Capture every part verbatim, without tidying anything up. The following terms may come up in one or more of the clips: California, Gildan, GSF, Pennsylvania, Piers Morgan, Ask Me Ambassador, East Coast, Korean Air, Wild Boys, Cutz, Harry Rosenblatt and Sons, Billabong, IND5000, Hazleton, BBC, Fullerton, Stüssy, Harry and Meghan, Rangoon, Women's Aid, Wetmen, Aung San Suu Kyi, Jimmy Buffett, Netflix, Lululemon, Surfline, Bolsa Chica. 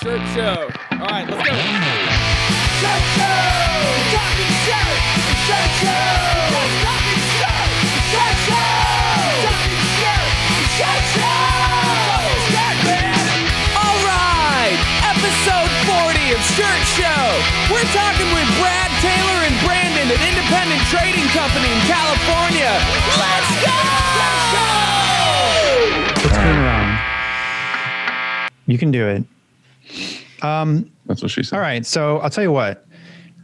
Shirt Show. All right, let's go. Shirt Show! Talking shirt! Shirt Show! Talking shirt! Shirt Show! Talking shirt! Shirt Show! Shirt, man! All right, episode forty of Shirt Show. We're talking with Brad, Taylor, and Brandon at Independent Trading Company in California. Let's go! Let's go! Let's turn around. You can do it. Um, That's what she said. All right. So I'll tell you what.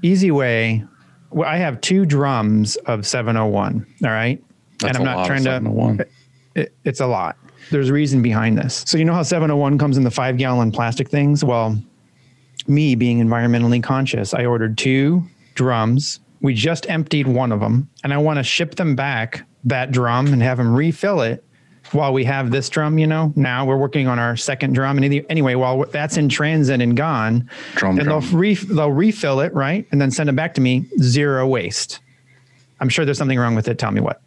Easy way. Well, I have two drums of seven oh one. All right. That's and I'm not trying to. It, it's a lot. There's a reason behind this. So you know how seven oh one comes in the five gallon plastic things? Well, me being environmentally conscious, I ordered two drums. We just emptied one of them and I want to ship them back that drum and have them refill it. While we have this drum, you know, now we're working on our second drum. And anyway, while that's in transit and gone, drum, then drum. They'll, re- they'll refill it, right? And then send it back to me, zero waste. I'm sure there's something wrong with it. Tell me what.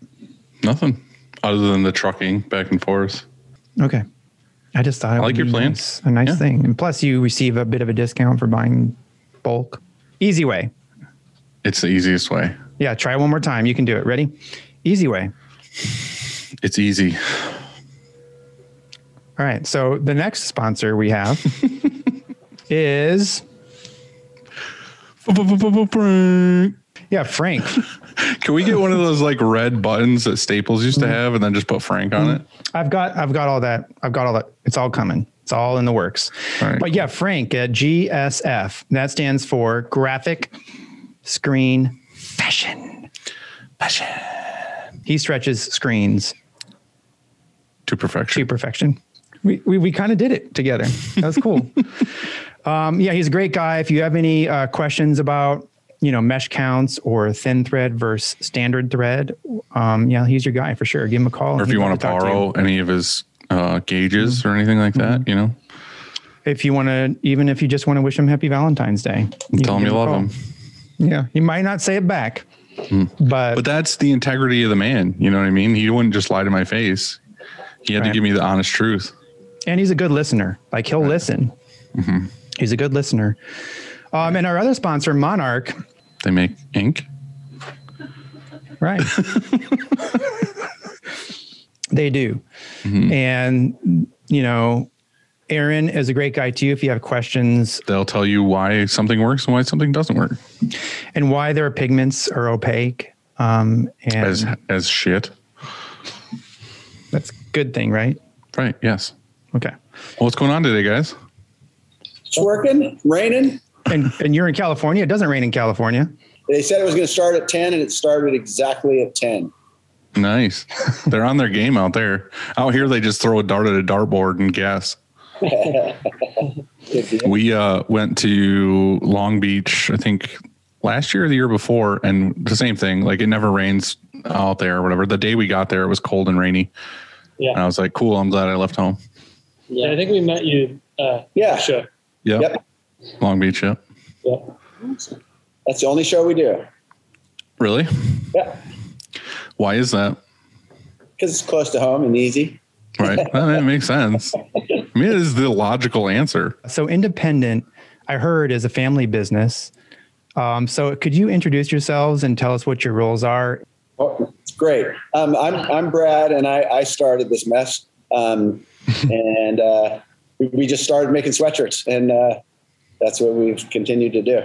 Nothing. Other than the trucking back and forth. Okay. I just thought it I like would your be plans. Nice, a nice yeah. thing. And plus you receive a bit of a discount for buying bulk. Easy way. It's the easiest way. Yeah. Try one more time. You can do it. Ready? Easy way. It's easy. All right. So the next sponsor we have is. Frank. Yeah, Frank. Can we get one of those like red buttons that Staples used to have and then just put Frank on it? I've got I've got all that. I've got all that. It's all coming. It's all in the works. All right, but cool. Yeah, Frank at G S F. That stands for Graphic Screen Fashion. Fashion. He stretches screens to perfection. To perfection. We we, we kind of did it together. That was cool. um, yeah, he's a great guy. If you have any uh, questions about, you know, mesh counts or thin thread versus standard thread, um, yeah, he's your guy for sure. Give him a call. Or if you want to borrow any of his uh, gauges mm-hmm. or anything like mm-hmm. that, you know. If you want to, even if you just want to wish him happy Valentine's Day. You tell him you love him. Yeah, he might not say it back. Mm. But, but that's the integrity of the man. You know what I mean? He wouldn't just lie to my face. He had right. to give me the honest truth. And he's a good listener. Like he'll right. listen. Mm-hmm. He's a good listener. Um, and our other sponsor, Monarch. They make ink. Right. They do. Mm-hmm. And, you know, Aaron is a great guy too. If you have questions, they'll tell you why something works and why something doesn't work, and why their pigments are opaque. Um, and as as shit. That's a good thing, right? Right. Yes. Okay. Well, what's going on today, guys? It's working, raining, and and you're in California. It doesn't rain in California. They said it was going to start at ten, and it started exactly at ten. Nice. They're on their game out there. Out here, they just throw a dart at a dartboard and guess. We uh, went to Long Beach, I think last year or the year before, and the same thing. Like it never rains out there or whatever. The day we got there, it was cold and rainy. Yeah. And I was like, cool, I'm glad I left home. Yeah, and I think we met you. Uh, yeah. Show. Yep. yep. Long Beach, yeah. Yep. That's the only show we do. Really? Yeah. Why is that? Because it's close to home and easy. Right. Well, that makes sense. I mean, it is the logical answer. So Independent, I heard, is a family business. Um, so could you introduce yourselves and tell us what your roles are? Oh, great. Um, I'm I'm Brad, and I, I started this mess. Um, and uh, we, we just started making sweatshirts, and uh, that's what we've continued to do.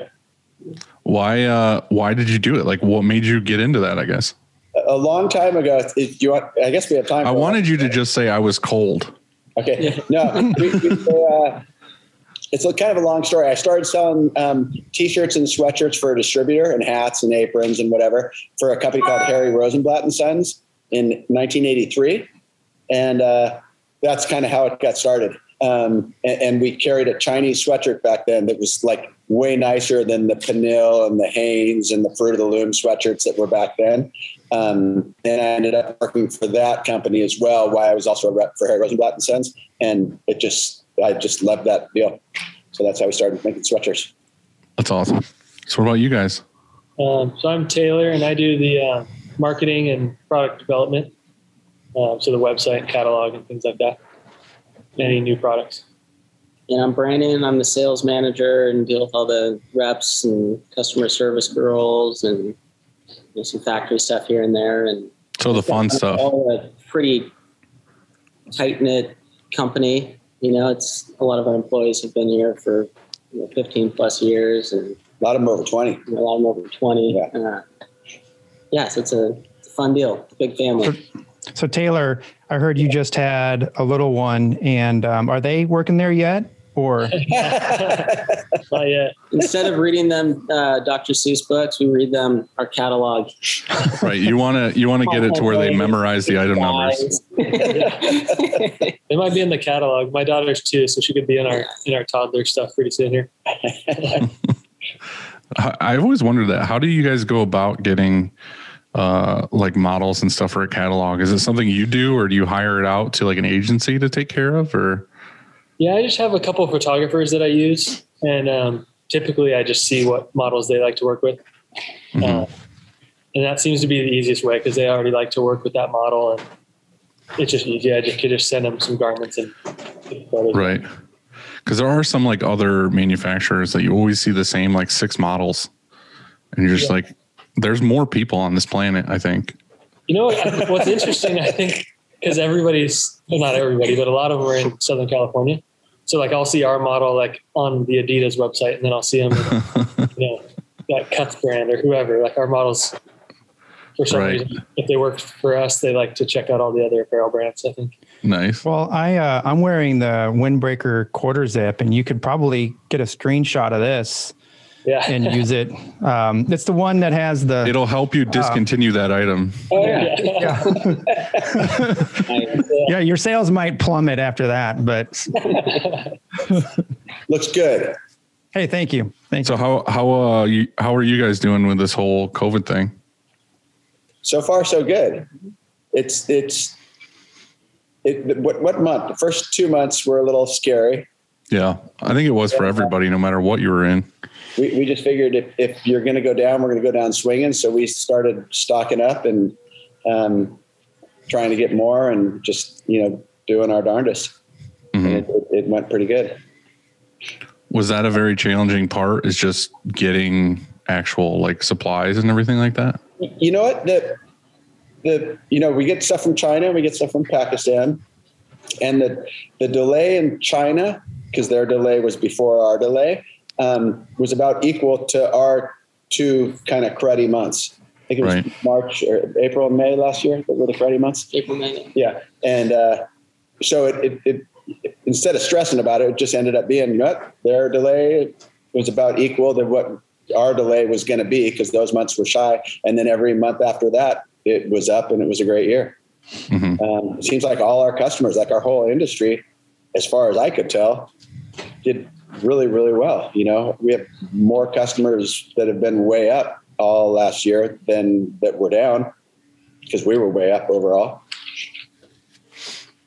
Why uh, why did you do it? Like, what made you get into that, I guess? A, a long time ago. It, you, I guess we have time. I wanted you to just say I was cold. Okay. No, we, we, uh, it's a, kind of a long story. I started selling um, T-shirts and sweatshirts for a distributor and hats and aprons and whatever for a company called Harry Rosenblatt and Sons in nineteen eighty-three. And uh, that's kind of how it got started. Um, and, and we carried a Chinese sweatshirt back then that was like way nicer than the Pinil and the Haynes and the Fruit of the Loom sweatshirts that were back then. Um, and I ended up working for that company as well, while I was also a rep for Harry Rosenblatt and Sons. And it just, I just loved that deal. So that's how we started making sweatshirts. That's awesome. So what about you guys? Um, so I'm Taylor, and I do the uh, marketing and product development. Um, so the website, catalog, and things like that. Any new products. And I'm Brandon. I'm the sales manager and deal with all the reps and customer service girls and you know, some factory stuff here and there. And so the fun stuff. A pretty tight knit company. You know, it's a lot of our employees have been here for you know, fifteen plus years, and a lot of them over twenty. A lot of them over twenty. Yeah. Uh, yeah, so it's a, it's a fun deal. It's a big family. So Taylor, I heard you just had a little one, and um, are they working there yet? Or not yet. Instead of reading them uh, Doctor Seuss books, we read them our catalog. Right. You wanna you wanna get it to where they memorize the item numbers. They might be in the catalog. My daughter's two, so she could be in our in our toddler stuff pretty soon here. I always wondered that. How do you guys go about getting uh, like models and stuff for a catalog? Is it something you do, or do you hire it out to like an agency to take care of, or? Yeah, I just have a couple of photographers that I use, and um, typically I just see what models they like to work with. Mm-hmm. Uh, and that seems to be the easiest way because they already like to work with that model, and it's just easy. I just could just send them some garments and photos. Right. Because there are some like other manufacturers that you always see the same like six models, and you're just yeah. like, there's more people on this planet, I think. You know what, what's interesting, I think, because everybody's, well, not everybody, but a lot of them are in Southern California. So like I'll see our model like on the Adidas website, and then I'll see them, you know, that Cutz brand or whoever. Like our models, for some right. reason, if they work for us, they like to check out all the other apparel brands, I think. Nice. Well, I, uh, I'm wearing the Windbreaker quarter zip, and you could probably get a screenshot of this. Yeah. And use it. Um, it's the one that has the... It'll help you discontinue uh, that item. Oh, yeah. Yeah. Yeah. Yeah, your sales might plummet after that, but... Looks good. Hey, thank you. Thank so you. So how how uh, you, how are you guys doing with this whole COVID thing? So far, so good. It's... it's it. What, what month? The first two months were a little scary. Yeah, I think it was for everybody, no matter what you were in. We we just figured if, if you're going to go down, we're going to go down swinging. So we started stocking up and um, trying to get more and just, you know, doing our darndest. Mm-hmm. And it, it went pretty good. Was that a very challenging part, is just getting actual like supplies and everything like that? You know what? The, the you know, we get stuff from China, we get stuff from Pakistan. And the, the delay in China, because their delay was before our delay, Um, was about equal to our two kind of cruddy months. I think it was right. March or April and May last year. What were the cruddy months? April, May. Yeah. And uh, so it, it, it instead of stressing about it, it just ended up being, you know what, their delay was about equal to what our delay was going to be because those months were shy. And then every month after that, it was up, and it was a great year. Mm-hmm. Um, it seems like all our customers, like our whole industry, as far as I could tell, did really, really well. You know, we have more customers that have been way up all last year than that were down because we were way up overall.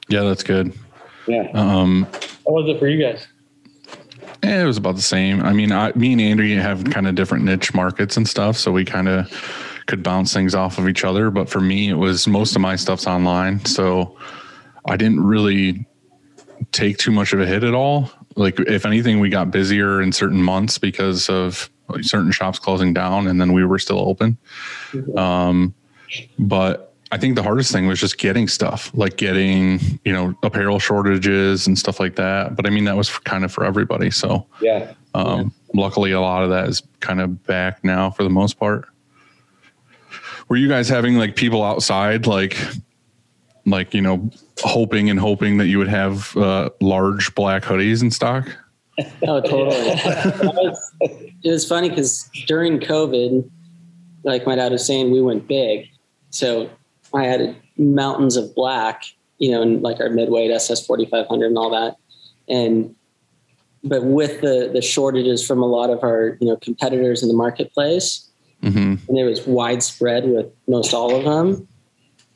Yeah, that's good. Yeah. Um, How was it for you guys? It was about the same. I mean, I, me and Andrew have kind of different niche markets and stuff, so we kind of could bounce things off of each other. But for me, it was most of my stuff's online, so I didn't really take too much of a hit at all. Like, if anything, we got busier in certain months because of certain shops closing down, and then we were still open. Mm-hmm. Um, but I think the hardest thing was just getting stuff, like getting, you know, apparel shortages and stuff like that. But I mean, that was for, kind of for everybody. So yeah. Um, yeah. Luckily, a lot of that is kind of back now for the most part. Were you guys having like people outside, like, like, you know, hoping and hoping that you would have uh, large black hoodies in stock? Oh, totally. was, it was funny because during COVID, like my dad was saying, we went big. So I had mountains of black, you know, and like our midweight S S forty-five hundred and all that. And, but with the, the shortages from a lot of our, you know, competitors in the marketplace, mm-hmm. and it was widespread with most all of them,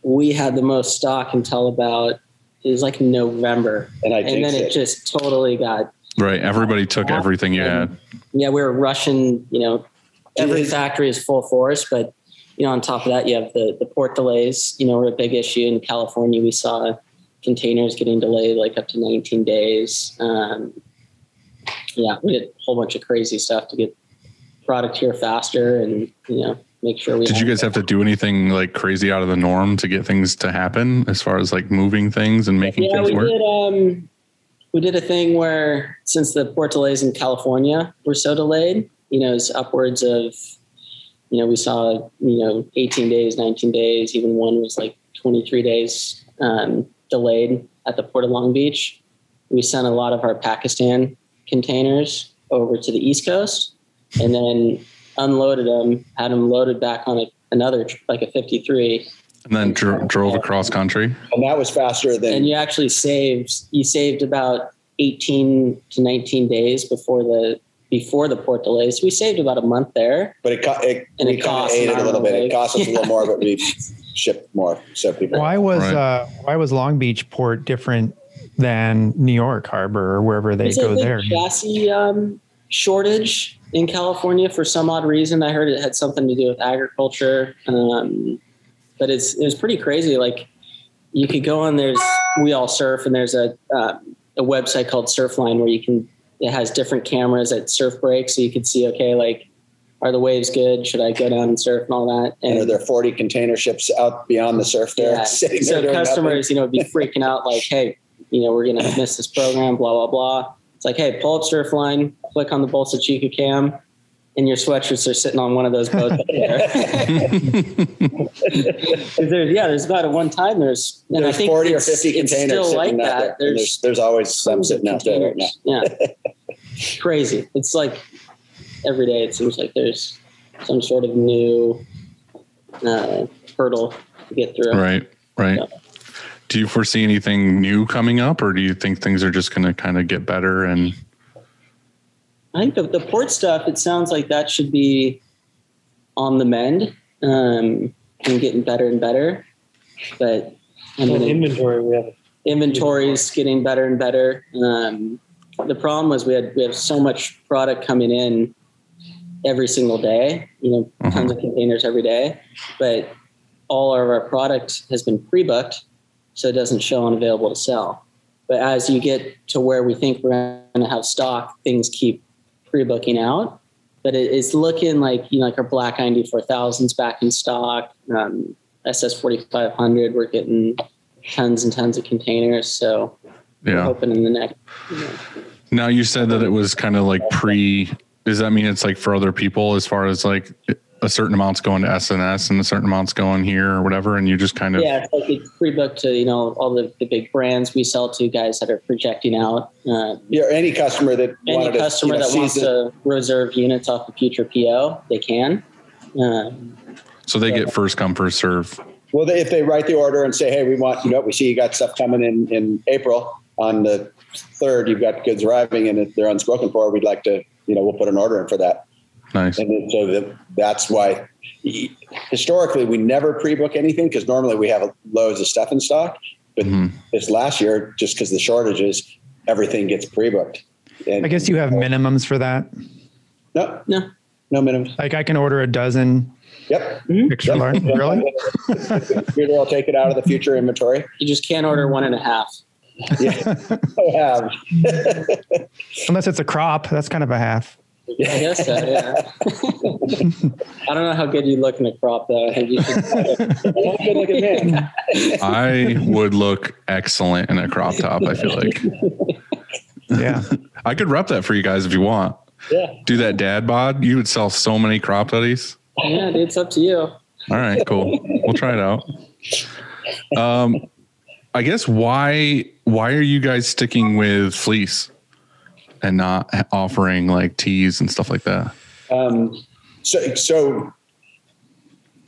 we had the most stock until about, it was like November. And, I and then it, it just totally got. Right. Everybody took off. Everything you and, had. Yeah. We were rushing, you know, every factory is full force, but you know, on top of that, you have the, the port delays, you know, were a big issue in California. We saw containers getting delayed like up to nineteen days. Um, yeah, we did a whole bunch of crazy stuff to get product here faster and, you know, make sure we. Did you guys have to do anything like crazy out of the norm to get things to happen as far as like moving things and making yeah, things we work? Did, um, we did a thing where since the port delays in California were so delayed, you know, it's upwards of, you know, we saw, you know, eighteen days, nineteen days, even one was like twenty-three days um, delayed at the Port of Long Beach. We sent a lot of our Pakistan containers over to the East Coast and then unloaded them, had them loaded back on a, another, like a fifty-three. And then dro- drove across country. And that was faster than... And you actually saved, you saved about eighteen to nineteen days before the before the port delays. We saved about a month there. But it, co- it, and it cost a little bit. Big. It cost us yeah. a little more, but we shipped more. So people. Why was right. uh, why was Long Beach Port different than New York Harbor or wherever they it's go like there? A chassis um, shortage in California for some odd reason. I heard it had something to do with agriculture. Um, but it's it was pretty crazy. Like you could go on, there's We All Surf, and there's a uh, a website called Surfline where you can. It has different cameras at surf breaks, so you could see, okay, like, are the waves good? Should I go down and surf and all that? And, and are there forty container ships out beyond the surf there? Yeah. Sitting so there customers, nothing? You know, would be freaking out like, hey, you know, we're going to miss this program, blah, blah, blah. It's like, hey, pull up Surfline, click on the Bolsa Chica cam, and your sweatshirts are sitting on one of those boats up there. there. Yeah, there's about a one time there's, and there's I think forty or fifty containers still like that. There. There's, there's there's always some sitting out there right now. Yeah, crazy. It's like every day it seems like there's some sort of new uh, hurdle to get through. Right, right. So. Do you foresee anything new coming up, or do you think things are just going to kind of get better and? I think the, the port stuff, it sounds like that should be on the mend um, and getting better and better. But I mean, inventory, we have inventories getting better and better. Um, the problem was we had we have so much product coming in every single day. You know, mm-hmm. tons of containers every day, but all of our product has been pre-booked, so it doesn't show on available to sell. But as you get to where we think we're going to have stock, things keep pre-booking out, but it, it's looking like, you know, like our Black ninety-four thousand's back in stock, um, S S forty-five hundred, we're getting tons and tons of containers. So yeah. we're hoping in the next. You know. Now you said that it was kind of like pre, does that mean it's like for other people as far as like a certain amount's going to S N S and a certain amount's going here or whatever? And you just kind of. Yeah, it's like it's pre-booked to, you know, all the, the big brands we sell to, guys that are projecting out. Uh, yeah, any customer that, any customer to, you know, that wants to reserve units off the future P O, they can. Um, so they so. get first come, first serve. Well, they, if they write the order and say, hey, we want, you know, we see you got stuff coming in in April on the third, you've got goods arriving and if they're unspoken for, we'd like to, you know, we'll put an order in for that. Nice. And so that's why historically we never pre-book anything because normally we have loads of stuff in stock. But mm-hmm. this last year, just because the shortages, everything gets pre-booked. And I guess you have minimums for that. No, no, no minimums. Like I can order a dozen. Yep. Mm-hmm. Extra large. Really? Either I'll take it out of the future inventory. You just can't order one and a half. Yeah. Unless it's a crop, that's kind of a half. I guess so, yeah. I don't know how good you look in a crop, though. I think you should try it. I would look excellent in a crop top, I feel like. Yeah. I could rep that for you guys if you want. Yeah. Do that dad bod. You would sell so many crop hoodies. Yeah, dude, it's up to you. All right, cool. We'll try it out. Um, I guess why why are you guys sticking with fleece? And not offering like teas and stuff like that. Um, so, so,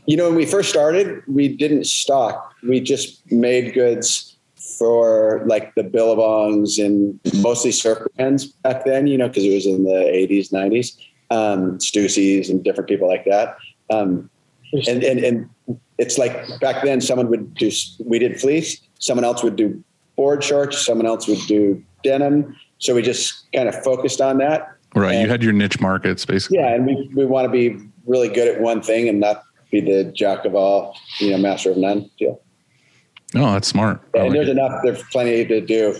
you know, when we first started, we didn't stock. We just made goods for like the Billabongs and mostly surf brands back then, you know, because it was in the eighties, nineties, um, Stüssy's and different people like that. Um, and, and, and it's like back then someone would do, we did fleece. Someone else would do board shorts. Someone else would do denim. So we just kind of focused on that. Right. And you had your niche markets basically. Yeah. And we, we want to be really good at one thing and not be the jack of all, you know, master of none deal. No, that's smart. And like there's it. enough, there's plenty to do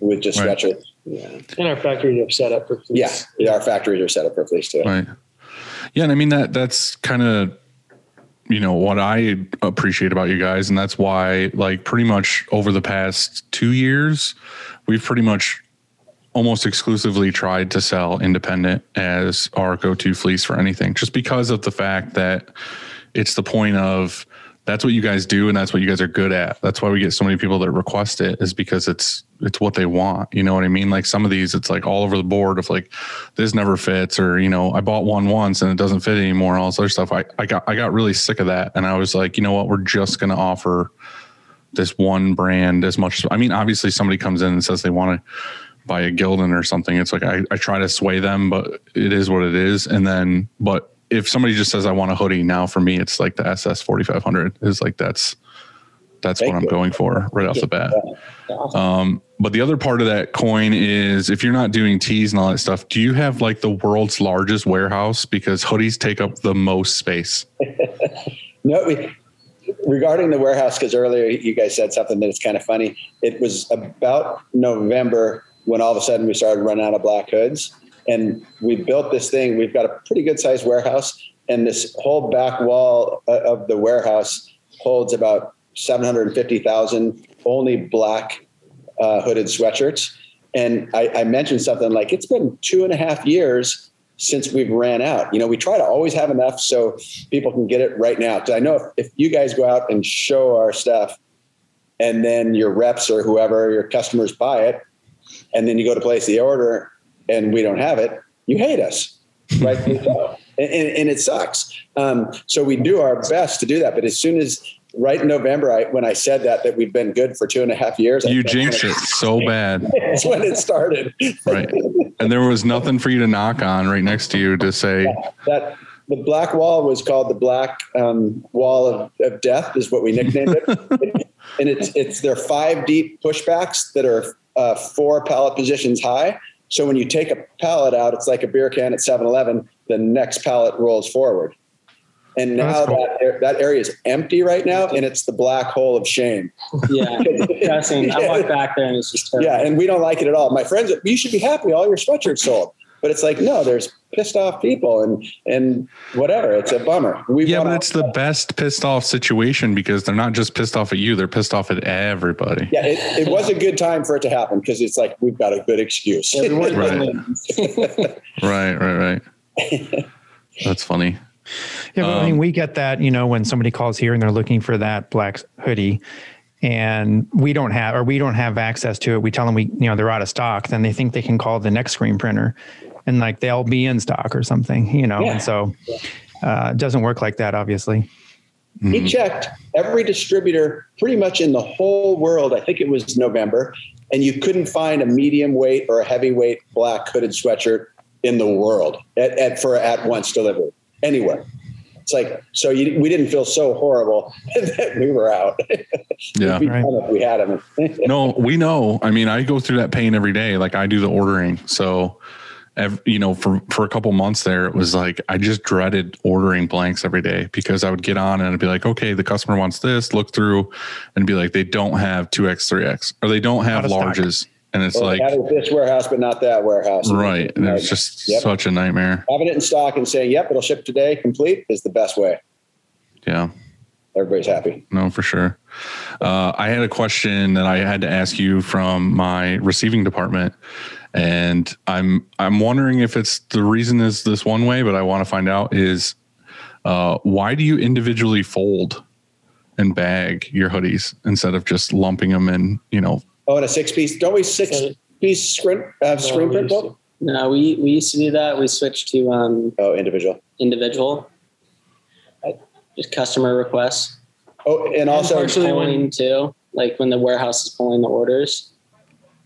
with just right. sweatshirts. Yeah. And our factories are set up for fleece. Yeah, yeah, our factories are set up for fleece too. Right. Yeah, and I mean, that that's kind of, you know, what I appreciate about you guys, and that's why, like, pretty much over the past two years, we've pretty much almost exclusively tried to sell independent as our go-to fleece for anything, just because of the fact that it's the point of, that's what you guys do and that's what you guys are good at. That's why we get so many people that request it, is because it's it's what they want. You know what I mean? Like, some of these, it's like all over the board of like, this never fits, or, you know, I bought one once and it doesn't fit anymore, and all this other stuff. I, I got I got really sick of that. And I was like, you know what, we're just going to offer this one brand as much as, I mean, obviously somebody comes in and says they want to buy a Gildan or something. It's like, I, I try to sway them, but it is what it is. And then, but if somebody just says, I want a hoodie, now for me, it's like the S S forty-five hundred is like, that's, that's Thank what I'm you. going for right Thank off you. the bat. Yeah. Awesome. Um, but the other part of that coin is, if you're not doing tees and all that stuff, do you have like the world's largest warehouse? Because hoodies take up the most space. No, we, regarding the warehouse, because earlier you guys said something that's kind of funny. It was about November when all of a sudden we started running out of black hoods. And we built this thing. We've got a pretty good sized warehouse, and this whole back wall of the warehouse holds about seven hundred fifty thousand only black uh, hooded sweatshirts. And I, I mentioned something like, it's been two and a half years since we've ran out. You know, we try to always have enough so people can get it right now. Because I know if, if you guys go out and show our stuff, and then your reps or whoever, your customers buy it, and then you go to place the order and we don't have it, you hate us, right? and, and, and it sucks. Um, so we do our best to do that. But as soon as, right in November, I, when I said that, that we've been good for two and a half years. You jinxed it so bad. That's when it started. Right. And there was nothing for you to knock on right next to you to say. Yeah, that the black wall was called the black um, wall of, of death is what we nicknamed it. And it's, it's their five deep pushbacks that are uh, four pallet positions high. So when you take a pallet out, it's like a beer can at seven eleven, the next pallet rolls forward. And now cool. that, that area is empty right now, and it's the black hole of shame. Yeah, it's depressing. I walked back there and it's just terrible. Yeah, and we don't like it at all. My friends, you should be happy, all your sweatshirts sold. But it's like, no, there's pissed off people and and whatever. It's a bummer. We yeah, but it's the stuff. best pissed off situation, because they're not just pissed off at you. They're pissed off at everybody. Yeah, it, it was a good time for it to happen, because it's like, we've got a good excuse. Everyone right. right, right, right. That's funny. Yeah, but um, I mean, we get that, you know, when somebody calls here and they're looking for that black hoodie, and we don't have, or we don't have access to it. We tell them we, you know, they're out of stock. Then they think they can call the next screen printer, and like, they'll be in stock or something, you know? Yeah. And so, uh, it doesn't work like that, obviously. He mm. checked every distributor pretty much in the whole world. I think it was November, and you couldn't find a medium weight or a heavyweight black hooded sweatshirt in the world at, at for at once delivery anywhere. It's like, so you, we didn't feel so horrible that we were out. Yeah, we, right. we had them. No, we know. I mean, I go through that pain every day. Like, I do the ordering. So, every, you know, for, for a couple months there, it was like, I just dreaded ordering blanks every day, because I would get on and I'd be like, okay, the customer wants this, look through and be like, they don't have two X, three X, or they don't have larges. Stock. And it's well, like this warehouse, but not that warehouse. Right. And it's just yep. such a nightmare. Having it in stock and saying, yep, it'll ship today, complete, is the best way. Yeah. Everybody's happy. No, for sure. Uh, I had a question that I had to ask you from my receiving department, and I'm, I'm wondering if it's the reason is this one way, but I want to find out is, uh, why do you individually fold and bag your hoodies instead of just lumping them in, you know? Oh, and a six-piece. Don't we six-piece screen, uh, screen no, print book? No, we, we used to do that. We switched to um, oh individual. Individual. Just customer requests. Oh, and, and also pulling too. Like, when the warehouse is pulling the orders,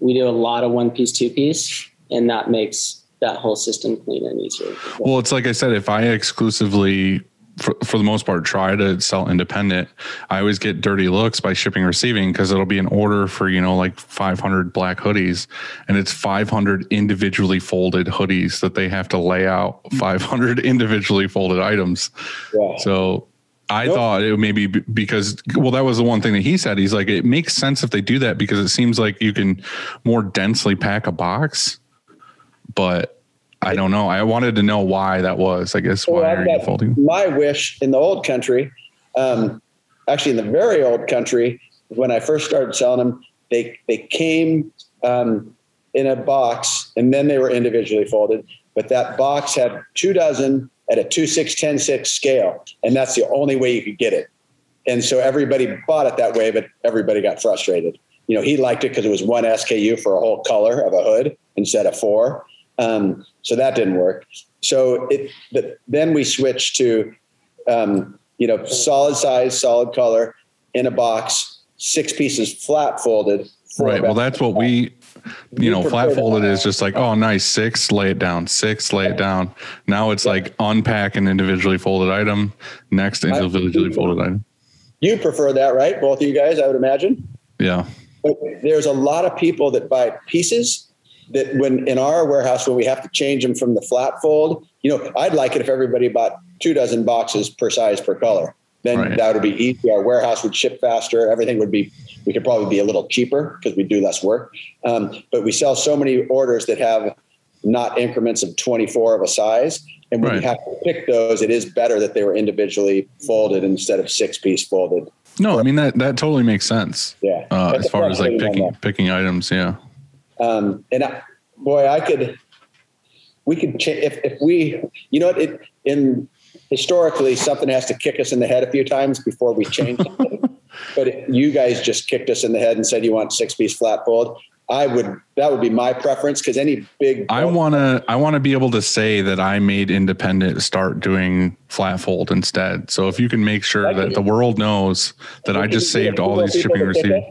we do a lot of one-piece, two-piece, and that makes that whole system cleaner and easier. Well, it's like I said, if I exclusively... For, for the most part, try to sell independent, I always get dirty looks by shipping and receiving, because it'll be an order for, you know, like five hundred black hoodies, and it's five hundred individually folded hoodies that they have to lay out, five hundred individually folded items. Wow. So I nope. thought it maybe because, well, that was the one thing that he said. He's like, it makes sense if they do that because it seems like you can more densely pack a box. But I don't know. I wanted to know why that was, I guess. Well, why are you folding? My wish in the old country, um, actually in the very old country, when I first started selling them, they, they came um, in a box and then they were individually folded. But that box had two dozen at a two six ten six scale, and that's the only way you could get it. And so everybody bought it that way, but everybody got frustrated. You know, he liked it because it was one S K U for a whole color of a hood instead of four. Um, so that didn't work. So it the, then we switched to, um, you know, solid size, solid color in a box, six pieces flat folded. Right. Well, that's what we... You know, flat folded is just like, oh, nice. Six, lay it down. Six, lay it down. Now it's yeah. like unpack an individually folded item. Next individually folded item. You prefer that, right? Both of you guys, I would imagine. Yeah. But there's a lot of people that buy pieces that when in our warehouse, when we have to change them from the flat fold, you know, I'd like it if everybody bought two dozen boxes per size per color. Then right. that would be easy. Our warehouse would ship faster. Everything would be, we could probably be a little cheaper because we do less work. Um, but we sell so many orders that have not increments of twenty-four of a size. And when right. you have to pick those, it is better that they were individually folded instead of six piece folded. No, I mean, that, that totally makes sense. Yeah. Uh, as far as like picking, picking items. Yeah. Um, and I, boy, I could, we could, cha- if, if we, you know, it in, historically, something has to kick us in the head a few times before we change it. But it, you guys just kicked us in the head and said you want six-piece flat fold. I would that would be my preference because any big. I wanna I wanna be able to say that I made Independent start doing flat fold instead. So if you can make sure that the world knows that I just saved all these shipping receipts,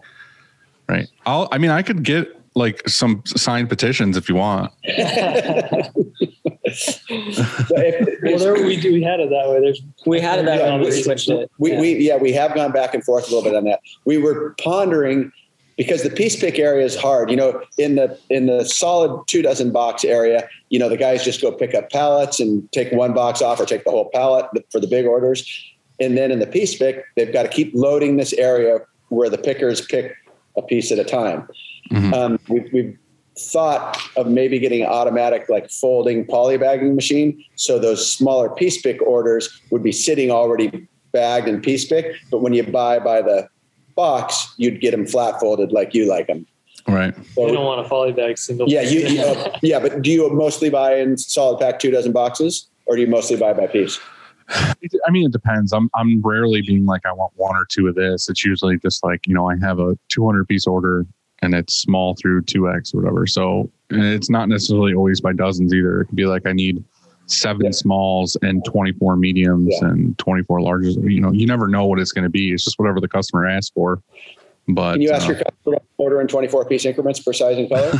right? I'll. I mean, I could get like some signed petitions if you want. Well, there we do. We had it that way. There's, we had it that yeah, way. We switched it. We, yeah. we, yeah, we have gone back and forth a little bit on that. We were pondering because the piece pick area is hard. You know, in the in the solid two dozen box area, you know, the guys just go pick up pallets and take one box off or take the whole pallet for the big orders. And then in the piece pick, they've got to keep loading this area where the pickers pick a piece at a time. Mm-hmm. Um, we, we've thought of maybe getting an automatic like folding polybagging machine. So those smaller piece pick orders would be sitting already bagged and piece pick. But when you buy by the box, you'd get them flat folded like you like them. Right. So you don't want a polybag single. Yeah. You, you know, yeah. But do you mostly buy in solid pack two dozen boxes or do you mostly buy by piece? I mean, it depends. I'm I'm rarely being like, I want one or two of this. It's usually just like, you know, I have a two hundred piece order and it's small through two X or whatever. So and it's not necessarily always by dozens either. It could be like, I need seven yeah. smalls and twenty-four mediums yeah. and twenty-four larges. You know, you never know what it's going to be. It's just whatever the customer asks for. But can you ask uh, your customer to order in twenty-four piece increments per size and color?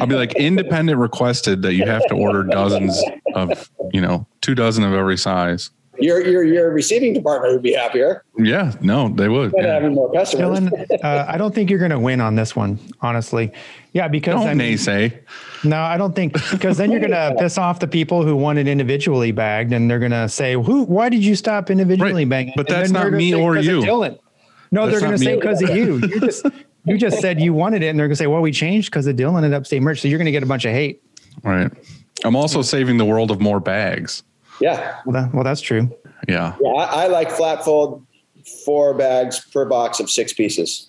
I'll be like, Independent requested that you have to order dozens of, you know, two dozen of every size. Your your your receiving department would be happier. Yeah, no, they would. Yeah. Having more customers. Dylan, uh, I don't think you're going to win on this one, honestly. Yeah, because don't I mean, naysay. No, I don't think because then you're going to piss off the people who want it individually bagged, and they're going to say, "Who? Why did you stop individually right. bagging?" But and that's not me or you, Dylan. No, that's they're going to say because of you. You just you just said you wanted it, and they're going to say, "Well, we changed because of Dylan and Upstate Merch." So you're going to get a bunch of hate. Right. I'm also saving the world of more bags. Yeah. Well, that, well, that's true. Yeah. yeah I, I like flat fold four bags per box of six pieces.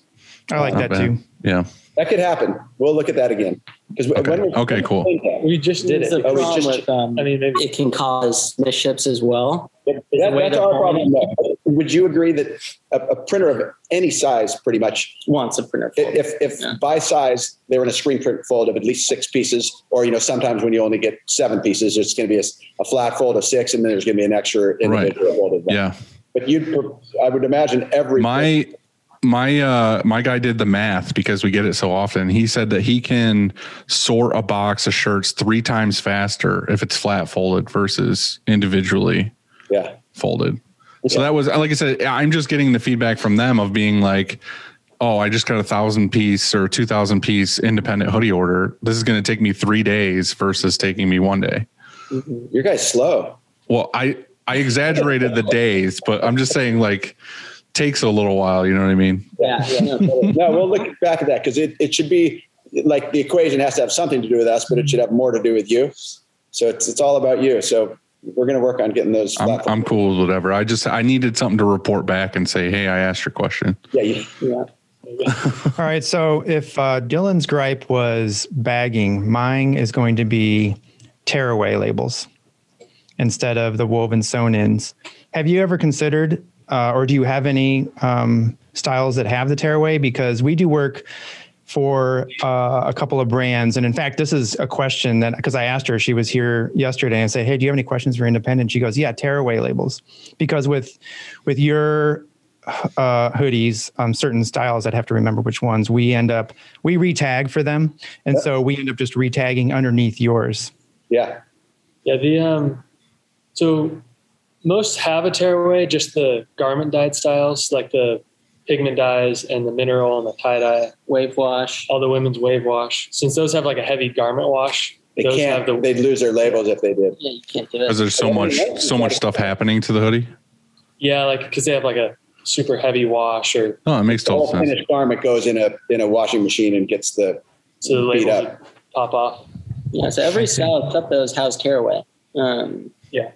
I like Not that bad. Too. Yeah. That could happen. We'll look at that again. Okay, when okay cool. We just did it's it. Oh, we just, with, um, I mean, maybe. It can cause misships as well. That, that's our problem. Would you agree that a, a printer of any size pretty much wants a printer? Fold. If, if yeah. by size, they're in a screen print fold of at least six pieces, or, you know, sometimes when you only get seven pieces, it's going to be a, a flat fold of six, and then there's going to be an extra individual right. fold of that. Yeah. But you, I would imagine every. My, My uh my guy did the math because we get it so often. He said that he can sort a box of shirts three times faster if it's flat folded versus individually yeah. folded. Okay. So that was, like I said, I'm just getting the feedback from them of being like, oh, I just got a thousand piece or two thousand piece independent hoodie order. This is going to take me three days versus taking me one day. Mm-hmm. Your guy's slow. Well, I I exaggerated the days, but I'm just saying, like, takes a little while. You know what I mean? Yeah. yeah no, totally. No, we'll look back at that because it, it should be like the equation has to have something to do with us, but it should have more to do with you. So it's it's all about you. So we're going to work on getting those. I'm, I'm cool with whatever. I just, I needed something to report back and say, hey, I asked your question. Yeah. You, yeah. All right. So if uh, Dylan's gripe was bagging, mine is going to be tearaway labels instead of the woven sewn-ins. Have you ever considered, uh, or do you have any um, styles that have the tearaway? Because we do work for uh, a couple of brands. And in fact, this is a question that, because I asked her, she was here yesterday and said, hey, do you have any questions for independent? She goes, yeah, tearaway labels. Because with with your Uh, hoodies, um, certain styles, I'd have to remember which ones, we end up, we re-tag for them. And yeah. so we end up just re-tagging underneath yours. Yeah. Yeah. The, um, so most have a tearaway, just the garment dyed styles, like the pigment dyes and the mineral and the tie dye wave wash, all the women's wave wash. Since those have like a heavy garment wash, they those can't, have the, they'd lose their labels if they did. Yeah. You can't do that. Cause there's so much, so much stuff happening to the hoodie. Yeah. Like, cause they have like a super heavy wash, or oh, it makes total sense. Finished garment goes in a in a washing machine and gets the so the labels beat up, pop off. Yeah, so every style except those house tearaway. Um, yeah,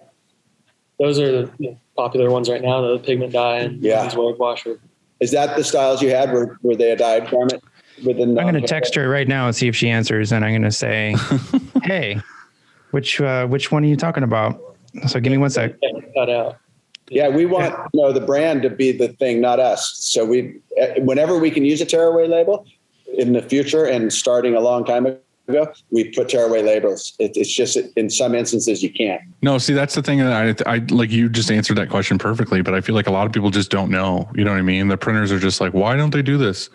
those are the popular ones right now. The pigment dye and yeah, wave washer. Is that the styles you had? Were were they a dyed garment? Within the I'm going to text her right now and see if she answers, and I'm going to say, "Hey, which uh, which one are you talking about?" So give me one sec. Cut out. Yeah, we want you know, the brand to be the thing, not us. So we, whenever we can use a tearaway label in the future, and starting a long time ago, we put tearaway labels. It, it's just in some instances you can't. No, see, that's the thing that I, I like. You just answered that question perfectly, but I feel like a lot of people just don't know. You know what I mean? The printers are just like, why don't they do this?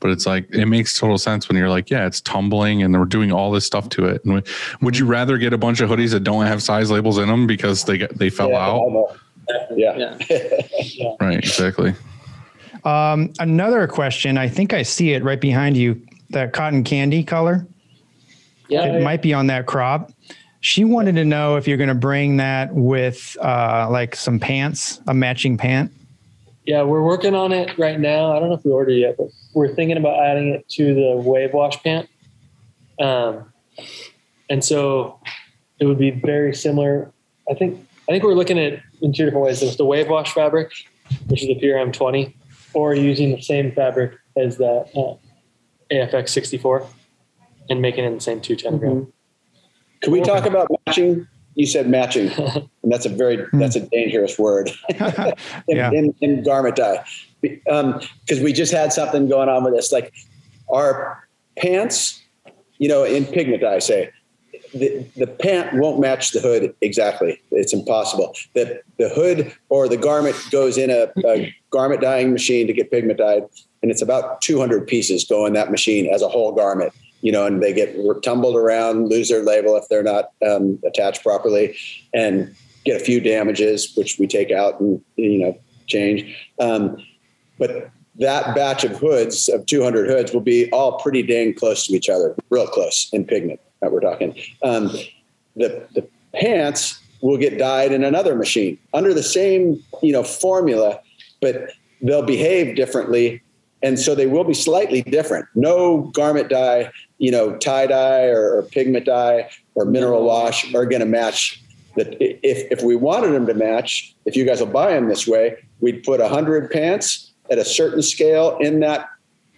But it's like, it makes total sense when you're like, yeah, it's tumbling and we're doing all this stuff to it. And we, would you rather get a bunch of hoodies that don't have size labels in them because they got, they fell yeah, out? Yeah. yeah. Right. Exactly. Um, another question. I think I see it right behind you. That cotton candy color. Yeah. It yeah. might be on that crop. She wanted to know if you're going to bring that with, uh, like some pants, a matching pant. Yeah. We're working on it right now. I don't know if we ordered it yet, but we're thinking about adding it to the wave wash pant. Um, and so it would be very similar. I think, I think we're looking at in two different ways. There's the wave wash fabric, which is the P R M twenty, or using the same fabric as that uh, A F X sixty-four and making it in the same two ten gram. Mm-hmm. Can we talk about matching? You said matching, and that's a very, that's a dangerous word in, yeah. in, in garment dye. Um, Cause we just had something going on with this, like our pants, you know, in pigment dye, say, The, the pant won't match the hood exactly. It's impossible. The, the hood or the garment goes in a, a garment dyeing machine to get pigment dyed, and it's about two hundred pieces go in that machine as a whole garment, you know, and they get tumbled around, lose their label if they're not um, attached properly, and get a few damages, which we take out and, you know, change. Um, but that batch of hoods, of two hundred hoods, will be all pretty dang close to each other, real close in pigment. That we're talking, um, the, the pants will get dyed in another machine under the same, you know, formula, but they'll behave differently. And so they will be slightly different. No garment dye, you know, tie dye or, or pigment dye or mineral wash are going to match that. If, if we wanted them to match, if you guys will buy them this way, we'd put a hundred pants at a certain scale in that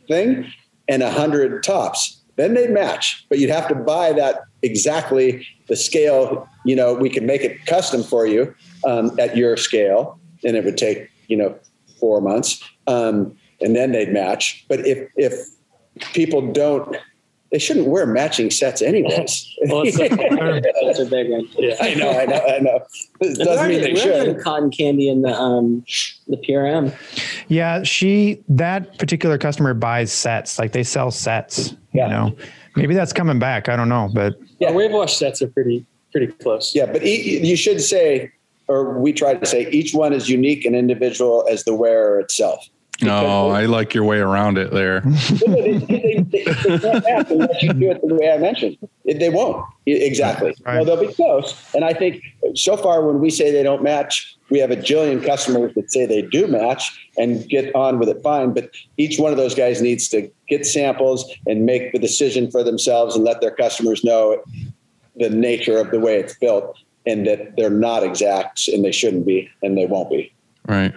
thing and a hundred tops. Then they'd match, but you'd have to buy that exactly the scale. You know, we could make it custom for you um, at your scale, and it would take, you know, four months, um, and then they'd match. But if if people don't, they shouldn't wear matching sets anyways. Well, it's like, that's a big one. Yeah. I know, I know, I know. It doesn't already, mean they should. The cotton candy and the um, the P R M. Yeah, she that particular customer buys sets. Like they sell sets. Yeah. You know, maybe that's coming back. I don't know, but yeah, wave wash sets are pretty, pretty close. Yeah. But e- you should say, or we try to say, each one is unique and individual as the wearer itself. No, I like your way around it there. they, they, they can't match unless you do it the way I mentioned. They won't. Exactly. Right. Well, they'll be close. And I think so far when we say they don't match, we have a jillion customers that say they do match and get on with it fine. But each one of those guys needs to get samples and make the decision for themselves and let their customers know the nature of the way it's built and that they're not exact and they shouldn't be and they won't be. Right.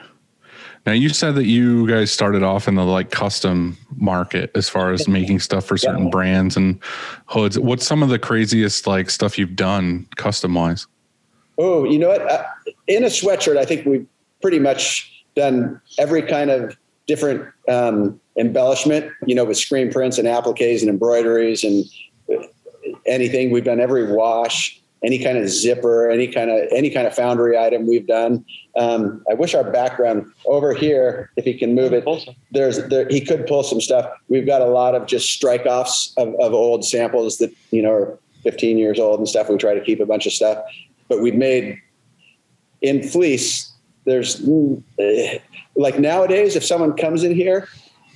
Now, you said that you guys started off in the like custom market as far as making stuff for certain yeah. brands and hoods. What's some of the craziest like stuff you've done custom wise? Oh, you know what? Uh, in a sweatshirt, I think we've pretty much done every kind of different um, embellishment, you know, with screen prints and appliques and embroideries and anything. We've done every wash, any kind of zipper, any kind of any kind of foundry item we've done. Um, I wish our background over here, if he can move it, there's there, he could pull some stuff. We've got a lot of just strike offs of, of old samples that, you know, are fifteen years old and stuff. We try to keep a bunch of stuff, but we've made in fleece. There's like nowadays, if someone comes in here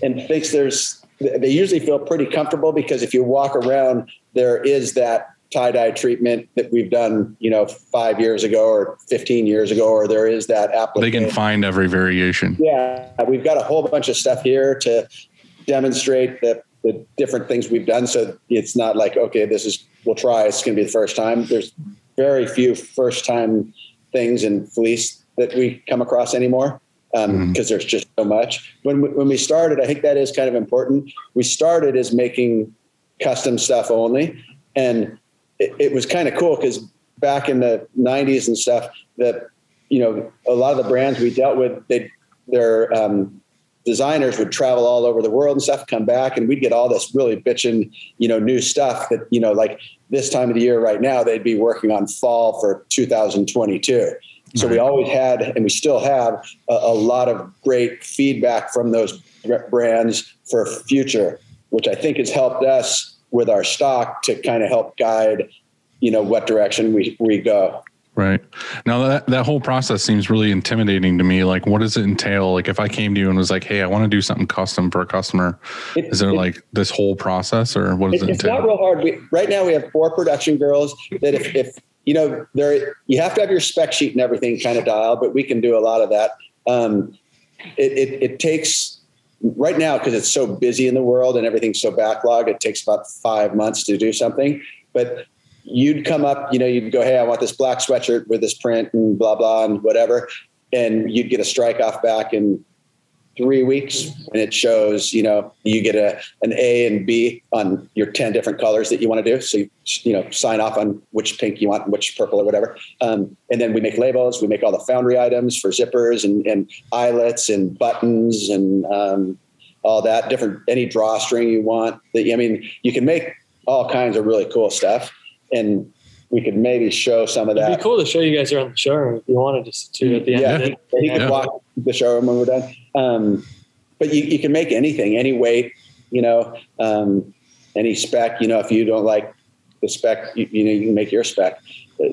and thinks there's, they usually feel pretty comfortable because if you walk around, there is that tie-dye treatment that we've done, you know, five years ago or fifteen years ago, or there is that application. They can find every variation. Yeah. We've got a whole bunch of stuff here to demonstrate the, the different things we've done. So it's not like, okay, this is, we'll try. It's going to be the first time. There's very few first time things in fleece that we come across anymore. Um, 'cause mm. there's just so much. When we, when we started, I think that is kind of important. We started as making custom stuff only. And it, it was kind of cool because back in the nineties and stuff that, you know, a lot of the brands we dealt with, they, their um, designers would travel all over the world and stuff, come back and we'd get all this really bitching, you know, new stuff that, you know, like this time of the year right now, they'd be working on fall for two thousand twenty-two. So we always had, and we still have a, a lot of great feedback from those brands for future, which I think has helped us with our stock to kind of help guide, you know, what direction we, we go. Right. Now that, that whole process seems really intimidating to me. Like, what does it entail? Like if I came to you and was like, hey, I want to do something custom for a customer, it, is there it, like this whole process or what does it, it entail? It's not real hard. We, right now we have four production girls that if, if, you know, there, you have to have your spec sheet and everything kind of dialed, but we can do a lot of that. Um, it, it, it takes right now, because it's so busy in the world and everything's so backlogged, it takes about five months to do something, but you'd come up, you know, you'd go, hey, I want this black sweatshirt with this print and blah, blah, and whatever. And you'd get a strike off back in three weeks. And it shows, you know, you get a, an A and B on your ten different colors that you want to do. So, you, you know, sign off on which pink you want, and which purple or whatever. Um, and then we make labels, we make all the foundry items for zippers and, and eyelets and buttons and um, all that different, any drawstring you want that, I mean, you can make all kinds of really cool stuff. And we could maybe show some of that. It'd be cool to show you guys around the showroom if you wanted to, to at the end yeah. of it. He could yeah. walk the showroom when we're done. Um, but you, you can make anything, any weight, you know, um, any spec. You know, if you don't like the spec, you, you know, you can make your spec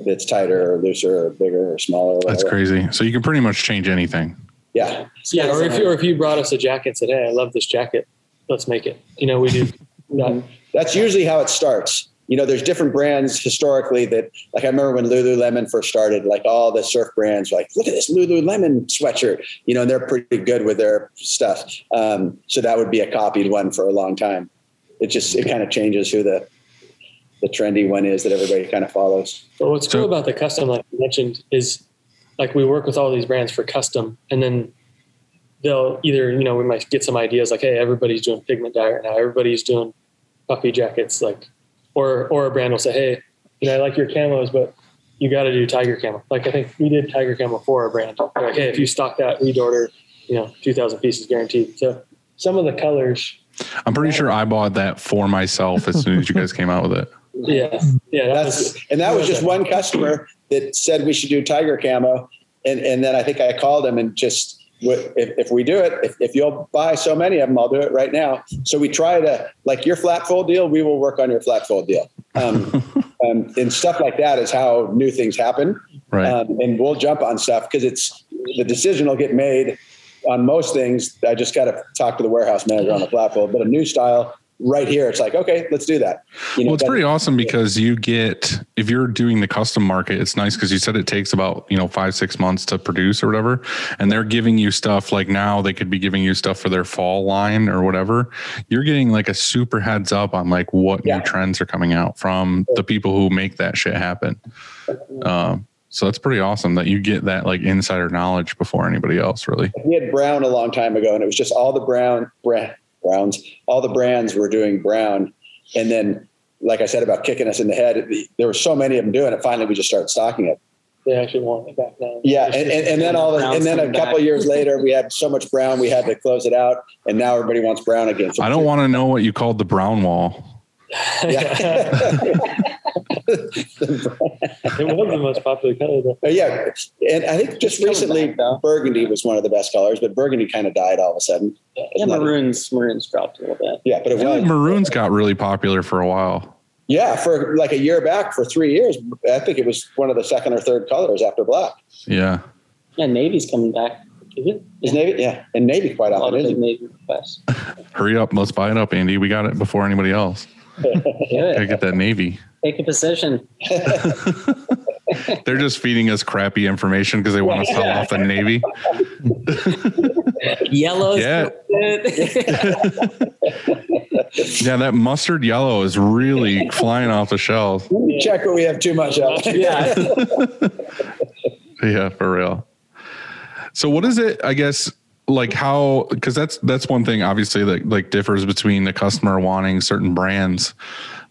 that's tighter or looser or bigger or smaller. Or that's crazy. So you can pretty much change anything. Yeah. Yeah. Or if, you, or if you brought us a jacket today, I love this jacket. Let's make it. You know, we do. that. That's usually how it starts. You know, there's different brands historically that, like, I remember when Lululemon first started, like all the surf brands, were like, look at this Lululemon sweatshirt, you know, and they're pretty good with their stuff. Um, so that would be a copied one for a long time. It just, it kind of changes who the, the trendy one is that everybody kind of follows. But what's cool about the custom, like you mentioned, is like we work with all these brands for custom, and then they'll either, you know, we might get some ideas like, hey, everybody's doing pigment dye right now. Everybody's doing puffy jackets. Like, Or or a brand will say, hey, you know, I like your camos, but you got to do tiger camo. Like I think we did tiger camo for our brand. They're like, hey, if you stock that, we'd order, you know, two thousand pieces guaranteed. So some of the colors. I'm pretty sure I bought that for myself as soon as you guys came out with it. Yeah. Yeah. That That's, was, and that was just that? one customer that said we should do tiger camo. And and then I think I called him and just, if, if we do it, if, if you'll buy so many of them, I'll do it right now. So we try to, like your flat fold deal, we will work on your flat fold deal. Um, um, and stuff like that is how new things happen. Right. Um, and we'll jump on stuff because it's, the decision will get made on most things. I just got to talk to the warehouse manager on the flat fold, but a new style, right here, it's like, okay, let's do that. You know, well, it's pretty awesome because you get, if you're doing the custom market, it's nice because you said it takes about, you know, five, six months to produce or whatever. And they're giving you stuff like now they could be giving you stuff for their fall line or whatever. You're getting like a super heads up on like what yeah. new trends are coming out from the people who make that shit happen. Um, So that's pretty awesome that you get that like insider knowledge before anybody else really. We had brown a long time ago and it was just all the brown brand, browns, all the brands were doing brown. And then, like I said, about kicking us in the head, it, there were so many of them doing it. Finally, we just started stocking it. They actually want it back now. Yeah. And, and, and then all, and then a couple of years later, we had so much brown, we had to close it out. And now everybody wants brown again. So I don't want to know what you called the brown wall. Yeah. It was the most popular color though. Yeah, and I think just recently back, burgundy was one of the best colors, but burgundy kind of died all of a sudden. Yeah, yeah maroons a, maroons dropped a little bit. Yeah, but it was, like maroons got really popular for a while. Yeah, for like a year back, for three years, I think it was one of the second or third colors after black. Yeah. Yeah, navy's coming back. Is it? Is navy? Yeah, and navy quite often is navy request. Hurry up, let's buy it up, Andy. We got it before anybody else. Gotta get that navy. Take a position. They're just feeding us crappy information because they want to sell off the navy. Yellow's yeah. Yeah, that mustard yellow is really flying off the shelves. Yeah. Check what we have too much of. Yeah. Yeah, for real. So what is it, I guess, like how, because that's that's one thing obviously that like differs between the customer wanting certain brands,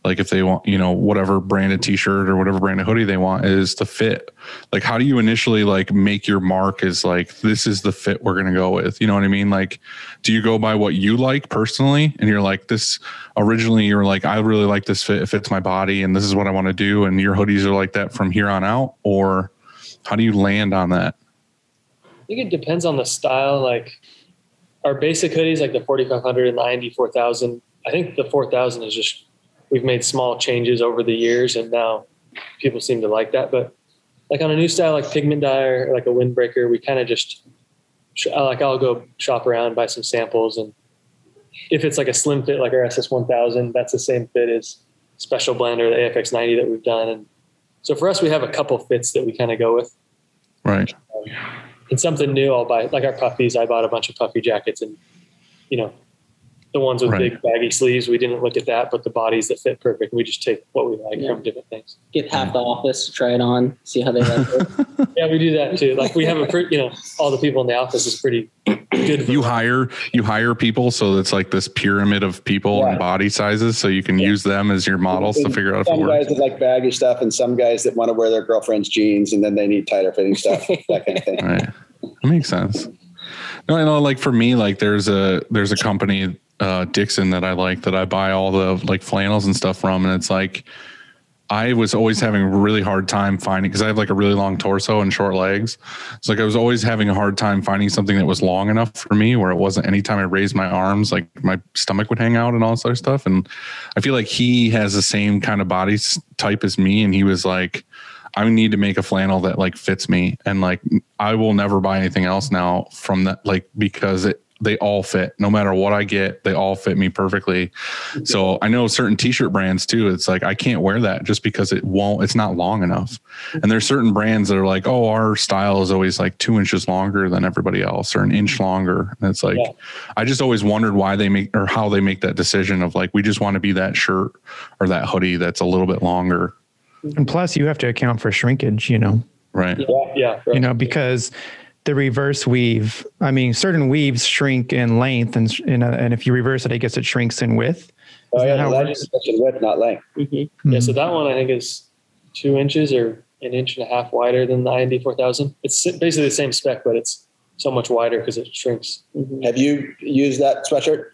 like if they want, you know, whatever branded t-shirt or whatever branded hoodie they want is the fit. Like how do you initially like make your mark as like, this is the fit we're going to go with? You know what I mean? Like, do you go by what you like personally? And you're like this, originally you were like, I really like this fit. It fits my body and this is what I want to do. And your hoodies are like that from here on out? Or how do you land on that? I think it depends on the style. Like our basic hoodies, like the forty-five hundred and the I N D four thousand. I think the four thousand is just, we've made small changes over the years and now people seem to like that. But like on a new style, like pigment dye or like a windbreaker, we kind of just like, I'll go shop around, buy some samples. And if it's like a slim fit, like our S S one thousand, that's the same fit as Special Blend or the A F X ninety that we've done. And so for us, we have a couple fits that we kind of go with. Right. Um, and something new I'll buy, like our puffies. I bought a bunch of puffy jackets and, you know, the ones with right. big baggy sleeves, we didn't look at that, but the bodies that fit perfect, we just take what we like yeah. from different things. Get half the office to try it on, see how they like it. Yeah, we do that too. Like we have a pretty, you know, all the people in the office is pretty good. You hire, you hire people. So it's like this pyramid of people yeah. and body sizes. So you can yeah. use them as your models and to figure out. Some if it guys works. That like baggy stuff and some guys that want to wear their girlfriend's jeans and then they need tighter fitting stuff, that kind of thing. Right. That makes sense. No, I know like for me, like there's a, there's a company Uh, Dixon that I like that I buy all the like flannels and stuff from, and it's like I was always having a really hard time finding, because I have like a really long torso and short legs. It's like I was always having a hard time finding something that was long enough for me, where it wasn't, anytime I raised my arms, like my stomach would hang out and all this other stuff. And I feel like he has the same kind of body type as me, and he was like, I need to make a flannel that like fits me, and like I will never buy anything else now from that, like because it they all fit no matter what I get. They all fit me perfectly. So I know certain t-shirt brands too. It's like, I can't wear that just because it won't, it's not long enough. And there's certain brands that are like, oh, our style is always like two inches longer than everybody else or an inch longer. And it's like, yeah. I just always wondered why they make, or how they make that decision of like, we just want to be that shirt or that hoodie that's a little bit longer. And plus you have to account for shrinkage, you know? Right. Yeah. yeah right. You know, because the reverse weave, I mean, certain weaves shrink in length, and in a, and if you reverse it, I guess it shrinks in width. Is oh yeah, that how is width, not length. Mm-hmm. Mm-hmm. Yeah, so that one I think is two inches or an inch and a half wider than the I N D four thousand. It's basically the same spec, but it's so much wider because it shrinks. Mm-hmm. Have you used that sweatshirt?